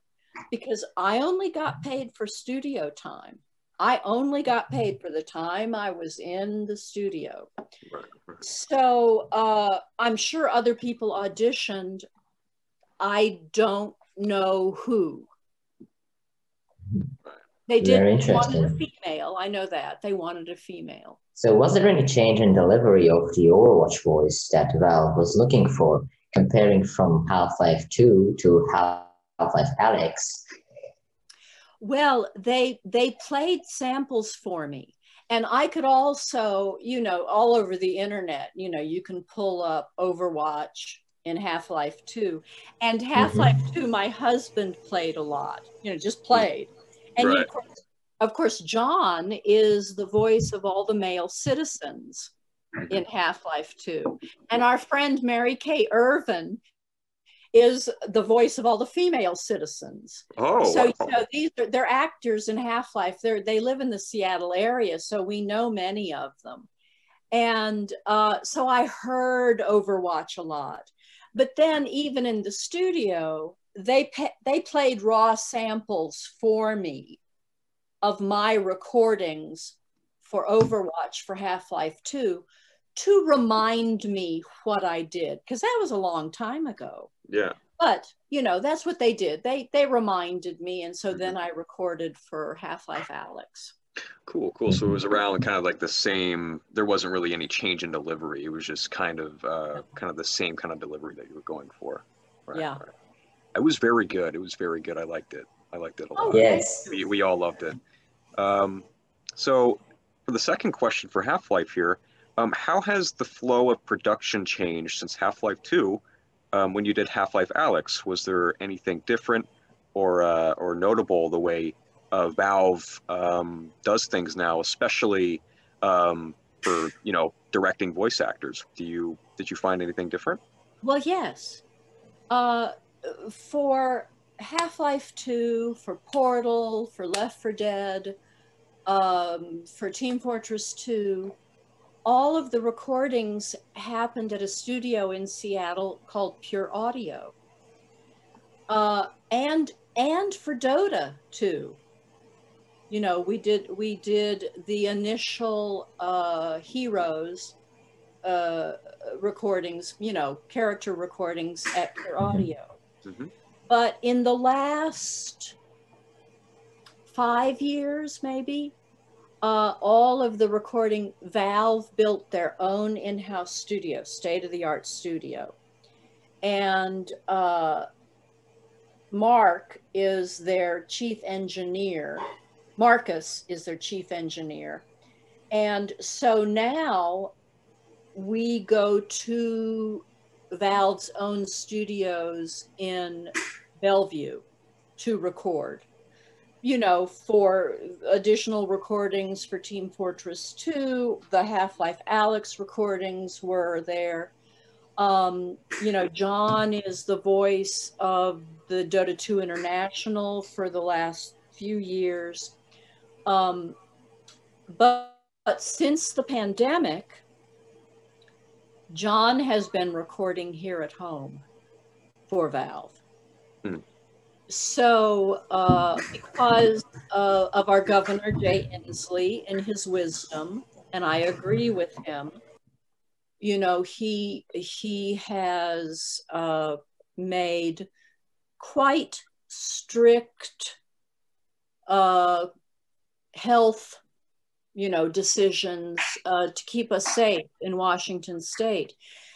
because I only got paid for studio time. I only got paid for the time I was in the studio. Right. So I'm sure other people auditioned. I don't know who. They didn't want a female. I know that. They wanted a female. So was there any change in delivery of the Overwatch voice that Valve was looking for? Comparing from Half-Life 2 to Half-Life Alyx? Well, they played samples for me. And I could also, you know, all over the internet, you know, you can pull up Overwatch in Half-Life 2. And Half-Life 2, my husband played a lot, you know, just played. And of course, John is the voice of all the male citizens in Half-Life 2. And our friend Mary Kay Irvin is the voice of all the female citizens. Oh, so you know, they're actors in Half-Life. They live in the Seattle area, so we know many of them. And so I heard Overwatch a lot. But then even in the studio, they played raw samples for me of my recordings for Overwatch for Half-Life 2 to remind me what I did, because that was a long time ago. Yeah. But, you know, that's what they did. They reminded me, and so then I recorded for Half-Life Alyx. Cool, cool. So it was around kind of like the same, there wasn't really any change in delivery. It was just kind of the same kind of delivery that you were going for. Right, yeah. Right. It was very good. It was very good. I liked it. I liked it a lot. Oh, yes. We all loved it. So for the second question for Half-Life here, how has the flow of production changed since Half-Life 2? When you did Half-Life Alyx, was there anything different or notable the way Valve does things now, especially for, you know, directing voice actors? Did you find anything different? Well, yes. For Half-Life 2, for Portal, for Left 4 Dead, for Team Fortress 2, all of the recordings happened at a studio in Seattle called Pure Audio. And for DOTA 2, you know, we did the initial heroes recordings, you know, character recordings at Pure Audio. Mm-hmm. But in the last 5 years, maybe, all of the recording, Valve built their own in-house studio, state-of-the-art studio. And Mark is their chief engineer. Marcus is their chief engineer. And so now we go to Valve's own studios in Bellevue to record, you know, for additional recordings for Team Fortress 2, the Half-Life Alyx recordings were there. You know, John is the voice of the Dota 2 International for the last few years. But since the pandemic, John has been recording here at home for Valve. Mm. So because of our governor, Jay Inslee, and his wisdom, and I agree with him, you know, he has made quite strict health, you know, decisions to keep us safe in Washington state.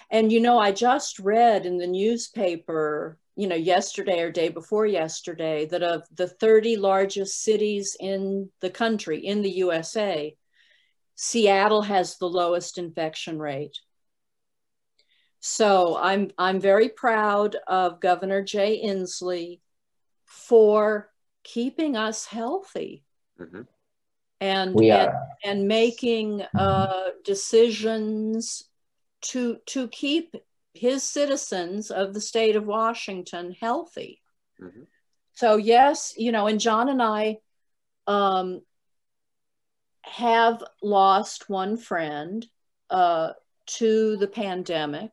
And, you know, I just read in the newspaper, you know, yesterday or day before yesterday, that of the 30 largest cities in the country, in the USA, Seattle has the lowest infection rate. So I'm very proud of Governor Jay Inslee for keeping us healthy, mm-hmm. and making decisions to keep his citizens of the state of Washington healthy. Mm-hmm. So yes, you know, and John and I have lost one friend to the pandemic.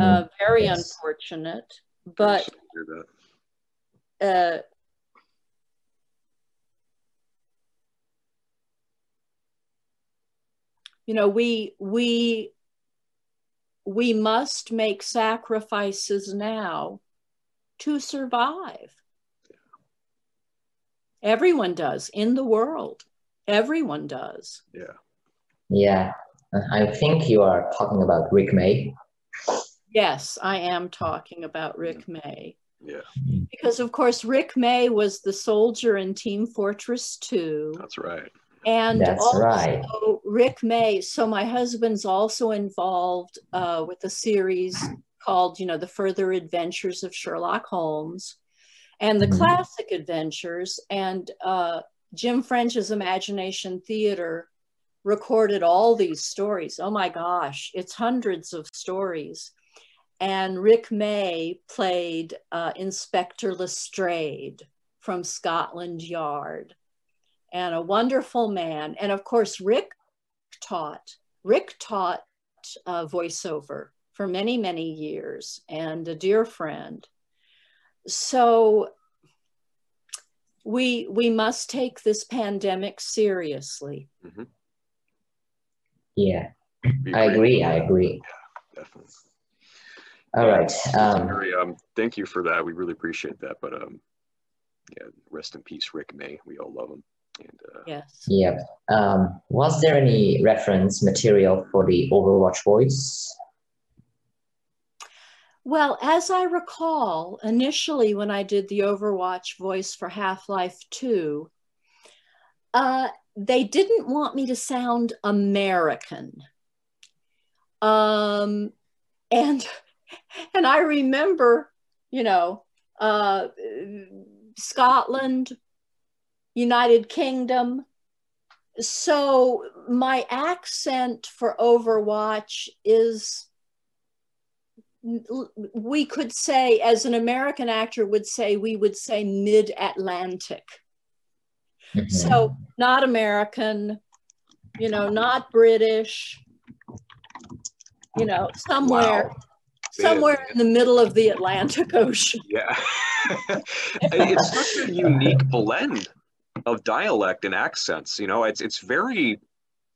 Mm-hmm. Very unfortunate, but you know, we must make sacrifices now to survive. Yeah. Everyone does in the world. Everyone does. Yeah. Yeah. I think you are talking about Rick May. Yes, I am talking about Rick May. Yeah. Because of course, Rick May was the soldier in Team Fortress 2. That's right. And that's also right. Rick May, so my husband's also involved with a series called, you know, The Further Adventures of Sherlock Holmes and the Classic Adventures. And Jim French's Imagination Theater recorded all these stories. Oh my gosh, it's hundreds of stories. And Rick May played Inspector Lestrade from Scotland Yard. And a wonderful man. And of course, Rick taught voiceover for many, many years, and a dear friend. So we must take this pandemic seriously. Mm-hmm. Yeah, I agree. Yeah, definitely. All right. Thank you for that. We really appreciate that. But yeah, rest in peace, Rick May. We all love him. And, yes. Yeah. Was there any reference material for the Overwatch voice? Well, as I recall, initially when I did the Overwatch voice for Half-Life 2, they didn't want me to sound American. And I remember, you know, Scotland, United Kingdom. So my accent for Overwatch is, we could say, as an American actor would say, we would say mid-Atlantic. Mm-hmm. So not American, you know, not British, you know, somewhere. Wow. Somewhere in the middle of the Atlantic Ocean. Yeah. It's such a unique blend of dialect and accents, you know. It's very,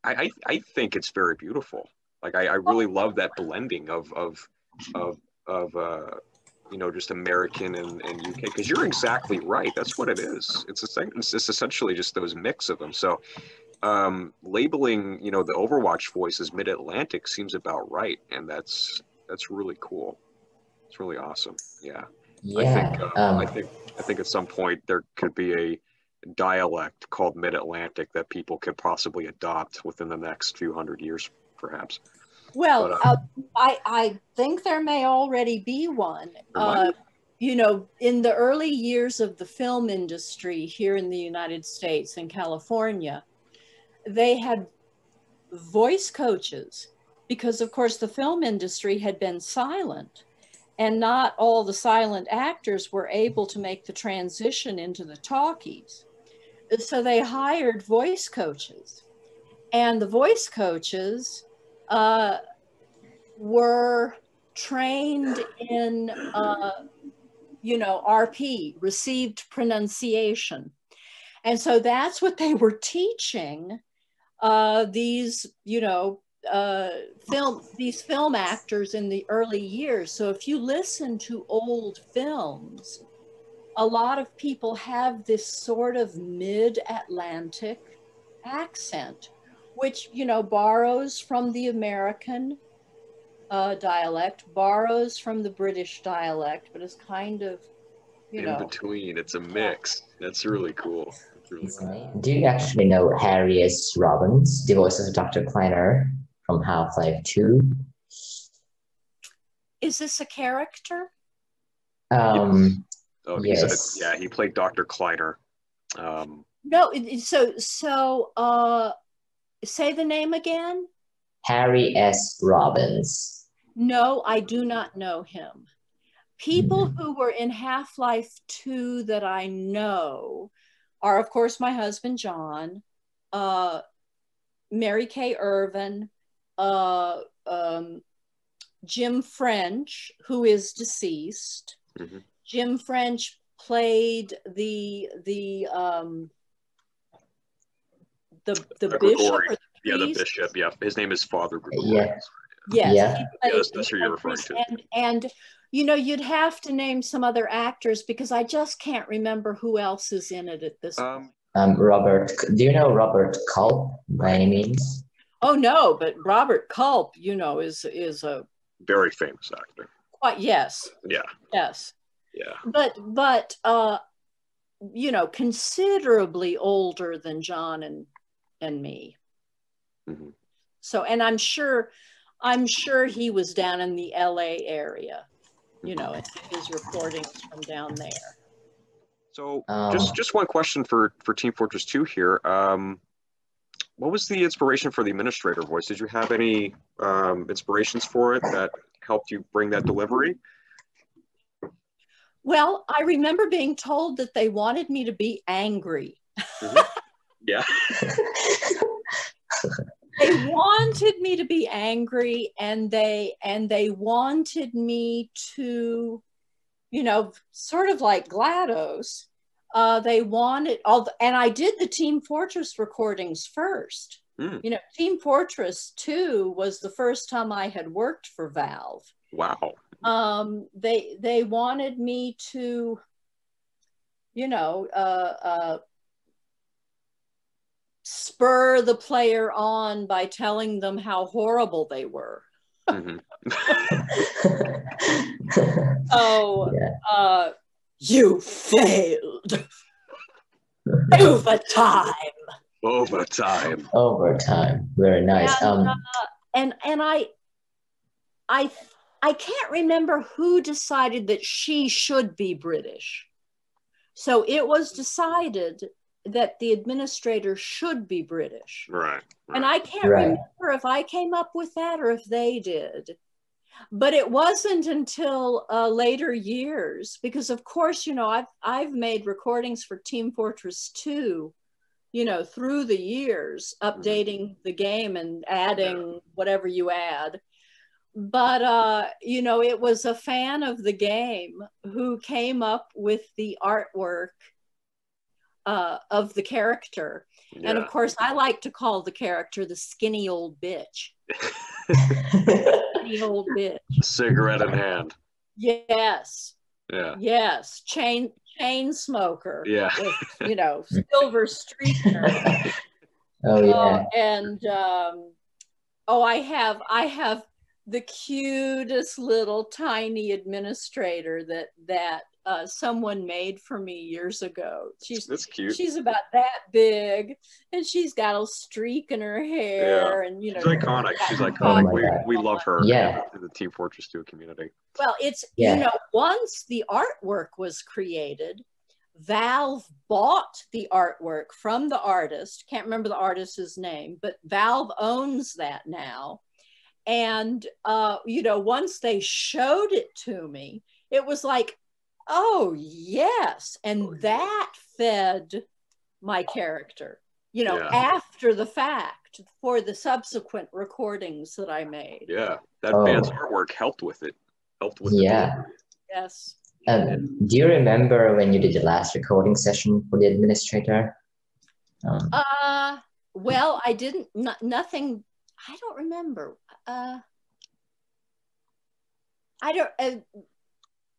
I think it's very beautiful. Like I really love that blending of you know, just American and UK, because you're exactly right. That's what it is. It's essentially just those mix of them. So labeling, you know, the Overwatch voice as Mid-Atlantic seems about right, and that's really cool. It's really awesome. Yeah. Yeah. I think at some point there could be a dialect called Mid-Atlantic that people could possibly adopt within the next few hundred years, perhaps. Well, but, I think there may already be one. You know, in the early years of the film industry here in the United States and California, they had voice coaches because, of course, the film industry had been silent, and not all the silent actors were able to make the transition into the talkies. So they hired voice coaches, and the voice coaches were trained in, you know, RP, received pronunciation. And so that's what they were teaching these, you know, film actors in the early years. So if you listen to old films, a lot of people have this sort of mid-Atlantic accent, which, you know, borrows from the American dialect, borrows from the British dialect, but is kind of, you know, in between. It's a mix. That's really cool. Do you actually know Harry S. Robbins, the voice of Dr. Kleiner from Half-Life 2? Is this a character? Yes. Yeah, he played Dr. Kleiner. Say the name again. Harry S. Robbins. No, I do not know him. People who were in Half-Life 2 that I know are, of course, my husband, John, Mary Kay Irvin, Jim French, who is deceased. Mm-hmm. Jim French played the bishop. Or the priest. The bishop. Yeah, his name is Father Grigori. Yeah. Yes. Yeah. That's who you're referring to. And you know, you'd have to name some other actors because I just can't remember who else is in it at this point. Robert, do you know Robert Culp by any means? Oh no, but Robert Culp, you know, is a very famous actor. Quite, yes. Yeah. Yes. Yeah. But you know, considerably older than John and me. Mm-hmm. So, and I'm sure he was down in the LA area. You know, his reporting from down there. So just one question for Team Fortress 2 here. What was the inspiration for the administrator voice? Did you have any inspirations for it that helped you bring that delivery? Well, I remember being told that they wanted me to be angry. Mm-hmm. Yeah. They wanted me to be angry, and they wanted me to, you know, sort of like GLaDOS. And I did the Team Fortress recordings first. Mm. You know, Team Fortress 2 was the first time I had worked for Valve. Wow. They wanted me to, you know, spur the player on by telling them how horrible they were. Mm-hmm. You failed. Overtime. Very nice. And I can't remember who decided that she should be British. So it was decided that the administrator should be British. Right. And I can't remember if I came up with that or if they did. But it wasn't until later years, because of course, you know, I've made recordings for Team Fortress 2, you know, through the years, updating the game and adding whatever you add. But, you know, it was a fan of the game who came up with the artwork of the character. Yeah. And of course, I like to call the character the skinny old bitch. Skinny old bitch. Cigarette in hand. Yes. Yeah. Yes. Chain smoker. Yeah. With, you know, silver streaker. Oh yeah. And oh, I have the cutest little tiny administrator that someone made for me years ago. That's cute. She's about that big, and she's got a streak in her hair, yeah. And you know, she's iconic. She's iconic. Oh, we love her. Yeah, in the Team Fortress 2 community. Well, it's yeah. You know, once the artwork was created, Valve bought the artwork from the artist. Can't remember the artist's name, but Valve owns that now. And, you know, once they showed it to me, it was like, oh, yes. And that fed my character, you know, yeah. After the fact, for the subsequent recordings that I made. Yeah, that band's artwork helped with it. Helped with it. Yeah. Yes. Do you remember when you did the last recording session for the administrator? Well, I didn't, nothing, I don't remember.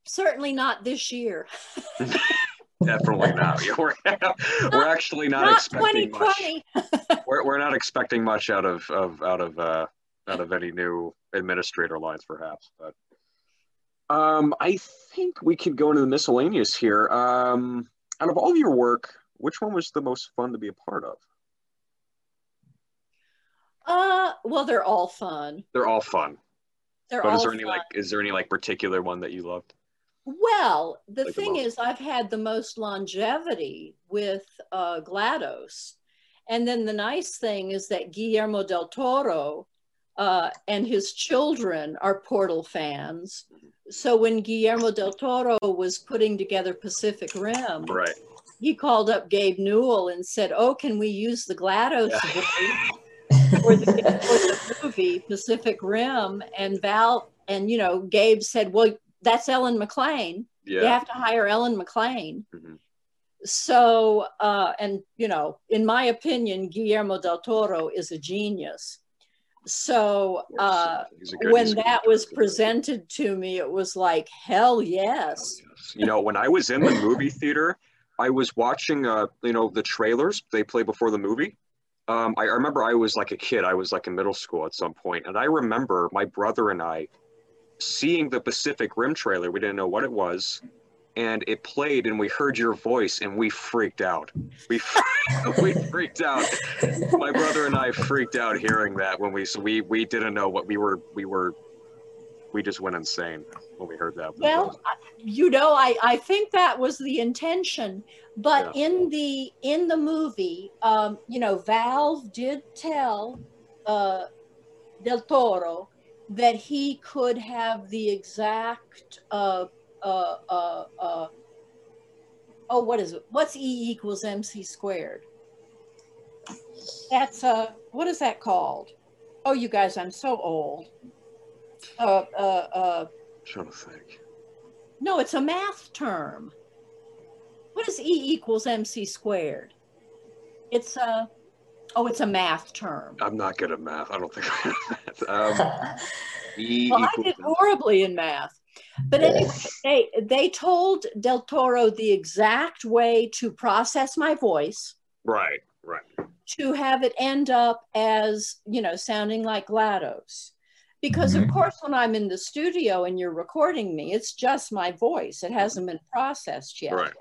Certainly not this year. Definitely not. Yeah, we're actually not expecting much. We're not expecting much out of any new administrator lines, perhaps. But I think we could go into the miscellaneous here. Out of all your work, which one was the most fun to be a part of? Well, they're all fun. They're all fun. But is there any like particular one that you loved? Well, the thing is, I've had the most longevity with GLaDOS. And then the nice thing is that Guillermo del Toro and his children are Portal fans. So when Guillermo del Toro was putting together Pacific Rim, right, he called up Gabe Newell and said, "Oh, can we use the GLaDOS voice for the movie Pacific Rim?" And Val, and you know, Gabe said, "Well, that's Ellen McLain. Yeah. You have to hire Ellen McLain." Mm-hmm. So, and you know, in my opinion, Guillermo del Toro is a genius. So when that was presented to me, it was like, hell yes. Hell yes. You know, when I was in the movie theater, I was watching, you know, the trailers they play before the movie. I remember I was like a kid. I was like in middle school at some point, and I remember my brother and I seeing the Pacific Rim trailer. We didn't know what it was, and it played, and we heard your voice, and we freaked out. We freaked out. My brother and I freaked out hearing that when we didn't know what we just went insane when we heard that. Well, you know, I think that was the intention, but yeah. in the movie, you know, Valve did tell Del Toro that he could have the exact what is it? What's E=mc²? That's what is that called? Oh, you guys, I'm so old. Trying to think. No, it's a math term. What is E=mc²? It's a it's a math term. I'm not good at math. I don't think I'm good at math. Well, I did horribly in math. But anyway, they told Del Toro the exact way to process my voice. Right, right. To have it end up as, you know, sounding like GLaDOS. Because mm-hmm. Of course, when I'm in the studio and you're recording me, it's just my voice. It hasn't been processed yet. Right.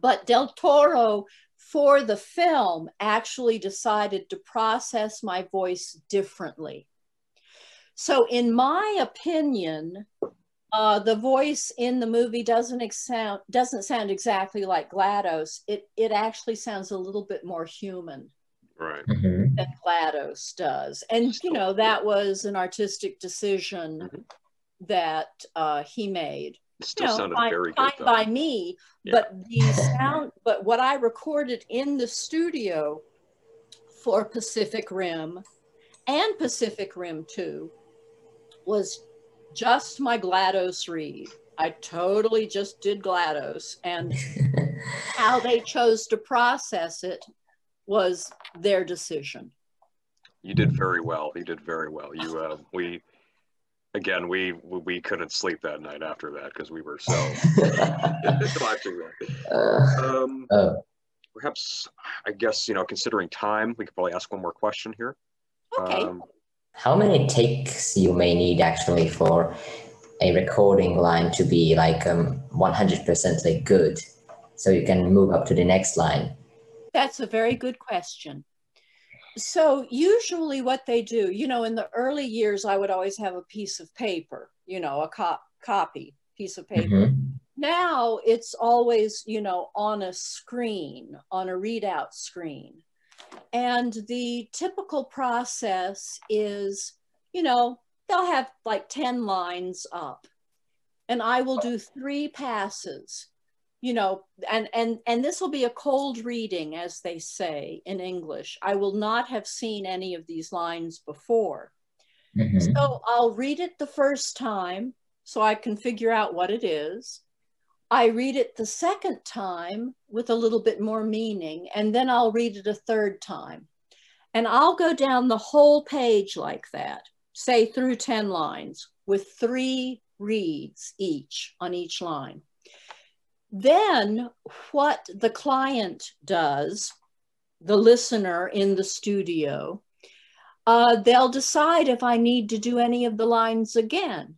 But Del Toro, for the film, actually decided to process my voice differently. So in my opinion, the voice in the movie doesn't sound exactly like GLaDOS. It actually sounds a little bit more human, right, mm-hmm. than GLaDOS does. And you know, that was an artistic decision mm-hmm. that he made. It still sounded very good, though. By me, yeah. But what I recorded in the studio for Pacific Rim and Pacific Rim 2 was just my GLaDOS read. I totally just did GLaDOS, and how they chose to process it was their decision. You did very well. You did very well. You again, we couldn't sleep that night after that because we were so watching that. Perhaps, I guess, you know, considering time, we could probably ask one more question here. Okay. How many takes you may need actually for a recording line to be like 100% like good, so you can move up to the next line? That's a very good question. So usually what they do, you know, in the early years, I would always have a piece of paper, you know, a copy piece of paper. Mm-hmm. Now it's always, you know, on a screen, on a readout screen. And the typical process is, you know, they'll have like 10 lines up and I will do 3 passes, you know, and this will be a cold reading, as they say in English. I will not have seen any of these lines before. Mm-hmm. So I'll read it the first time so I can figure out what it is. I read it the second time with a little bit more meaning, and then I'll read it a third time. And I'll go down the whole page like that, say through 10 lines, with 3 reads each on each line. Then what the client does, the listener in the studio, they'll decide if I need to do any of the lines again.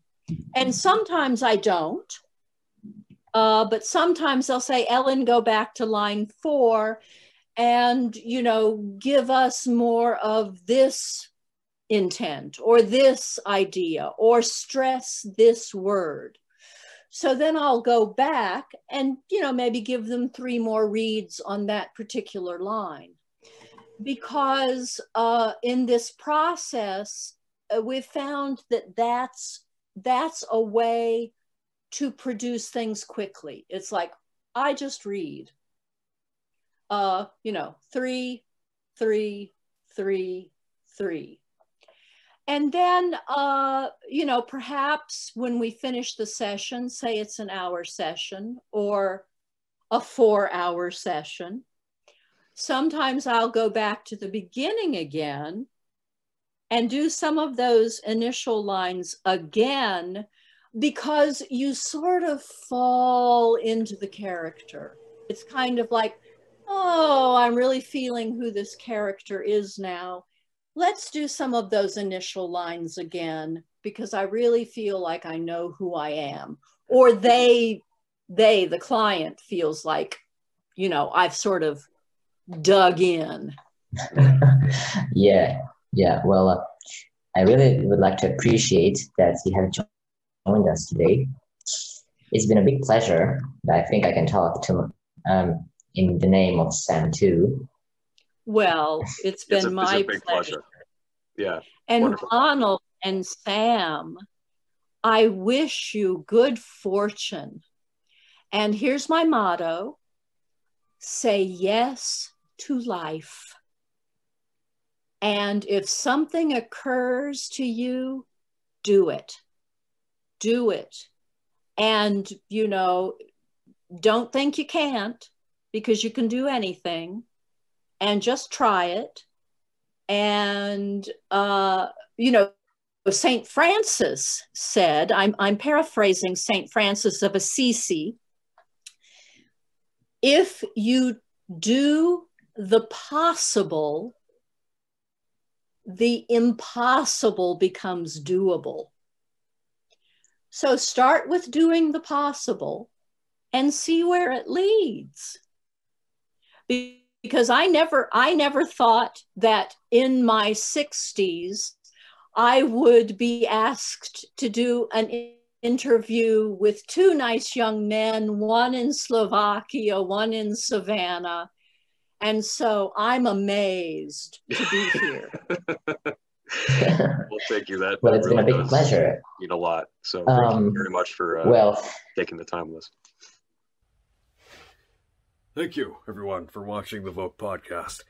And sometimes I don't. But sometimes they'll say, Ellen, go back to line 4 and, you know, give us more of this intent or this idea or stress this word. So then I'll go back and, you know, maybe give them 3 more reads on that particular line. Because in this process, we've found that that's a way to produce things quickly. It's like, I just read, you know, 3, 3, 3, 3. And then, you know, perhaps when we finish the session, say it's an hour session or a 4-hour session, sometimes I'll go back to the beginning again and do some of those initial lines again, because you sort of fall into the character. It's kind of like, oh, I'm really feeling who this character is now. Let's do some of those initial lines again, because I really feel like I know who I am. Or they, the client, feels like, you know, I've sort of dug in. Yeah. Well, I really would like to appreciate that you have joined us today. It's been a big pleasure. I think I can talk to in the name of Sam too. Well, it's been it's a big pleasure. Yeah. And wonderful. Ronald and Sam, I wish you good fortune. And here's my motto: say yes to life. And if something occurs to you, do it. Do it. And, you know, don't think you can't, because you can do anything, and just try it. And, you know, St. Francis said, I'm paraphrasing St. Francis of Assisi, if you do the possible, the impossible becomes doable. So start with doing the possible and see where it leads. Because I never thought that in my 60s, I would be asked to do an interview with 2 nice young men, one in Slovakia, one in Savannah. And so I'm amazed to be here. We'll take you that. Well, it's been a big pleasure. Mean a lot. So thank you very much for taking the time with us. Thank you, everyone, for watching the VŌC podcast.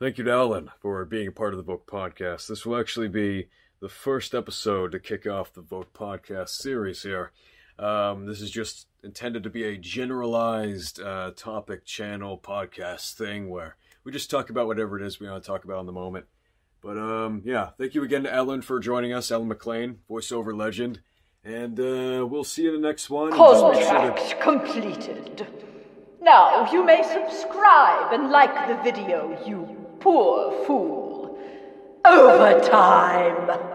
Thank you to Ellen for being a part of the VŌC podcast. This will actually be the first episode to kick off the VŌC podcast series here. This is just intended to be a generalized topic channel podcast thing where we just talk about whatever it is we want to talk about in the moment. But yeah, thank you again to Ellen for joining us, Ellen McLain, voiceover legend. And we'll see you in the next one. Contract completed. Now, you may subscribe and like the video, you poor fool. Overtime!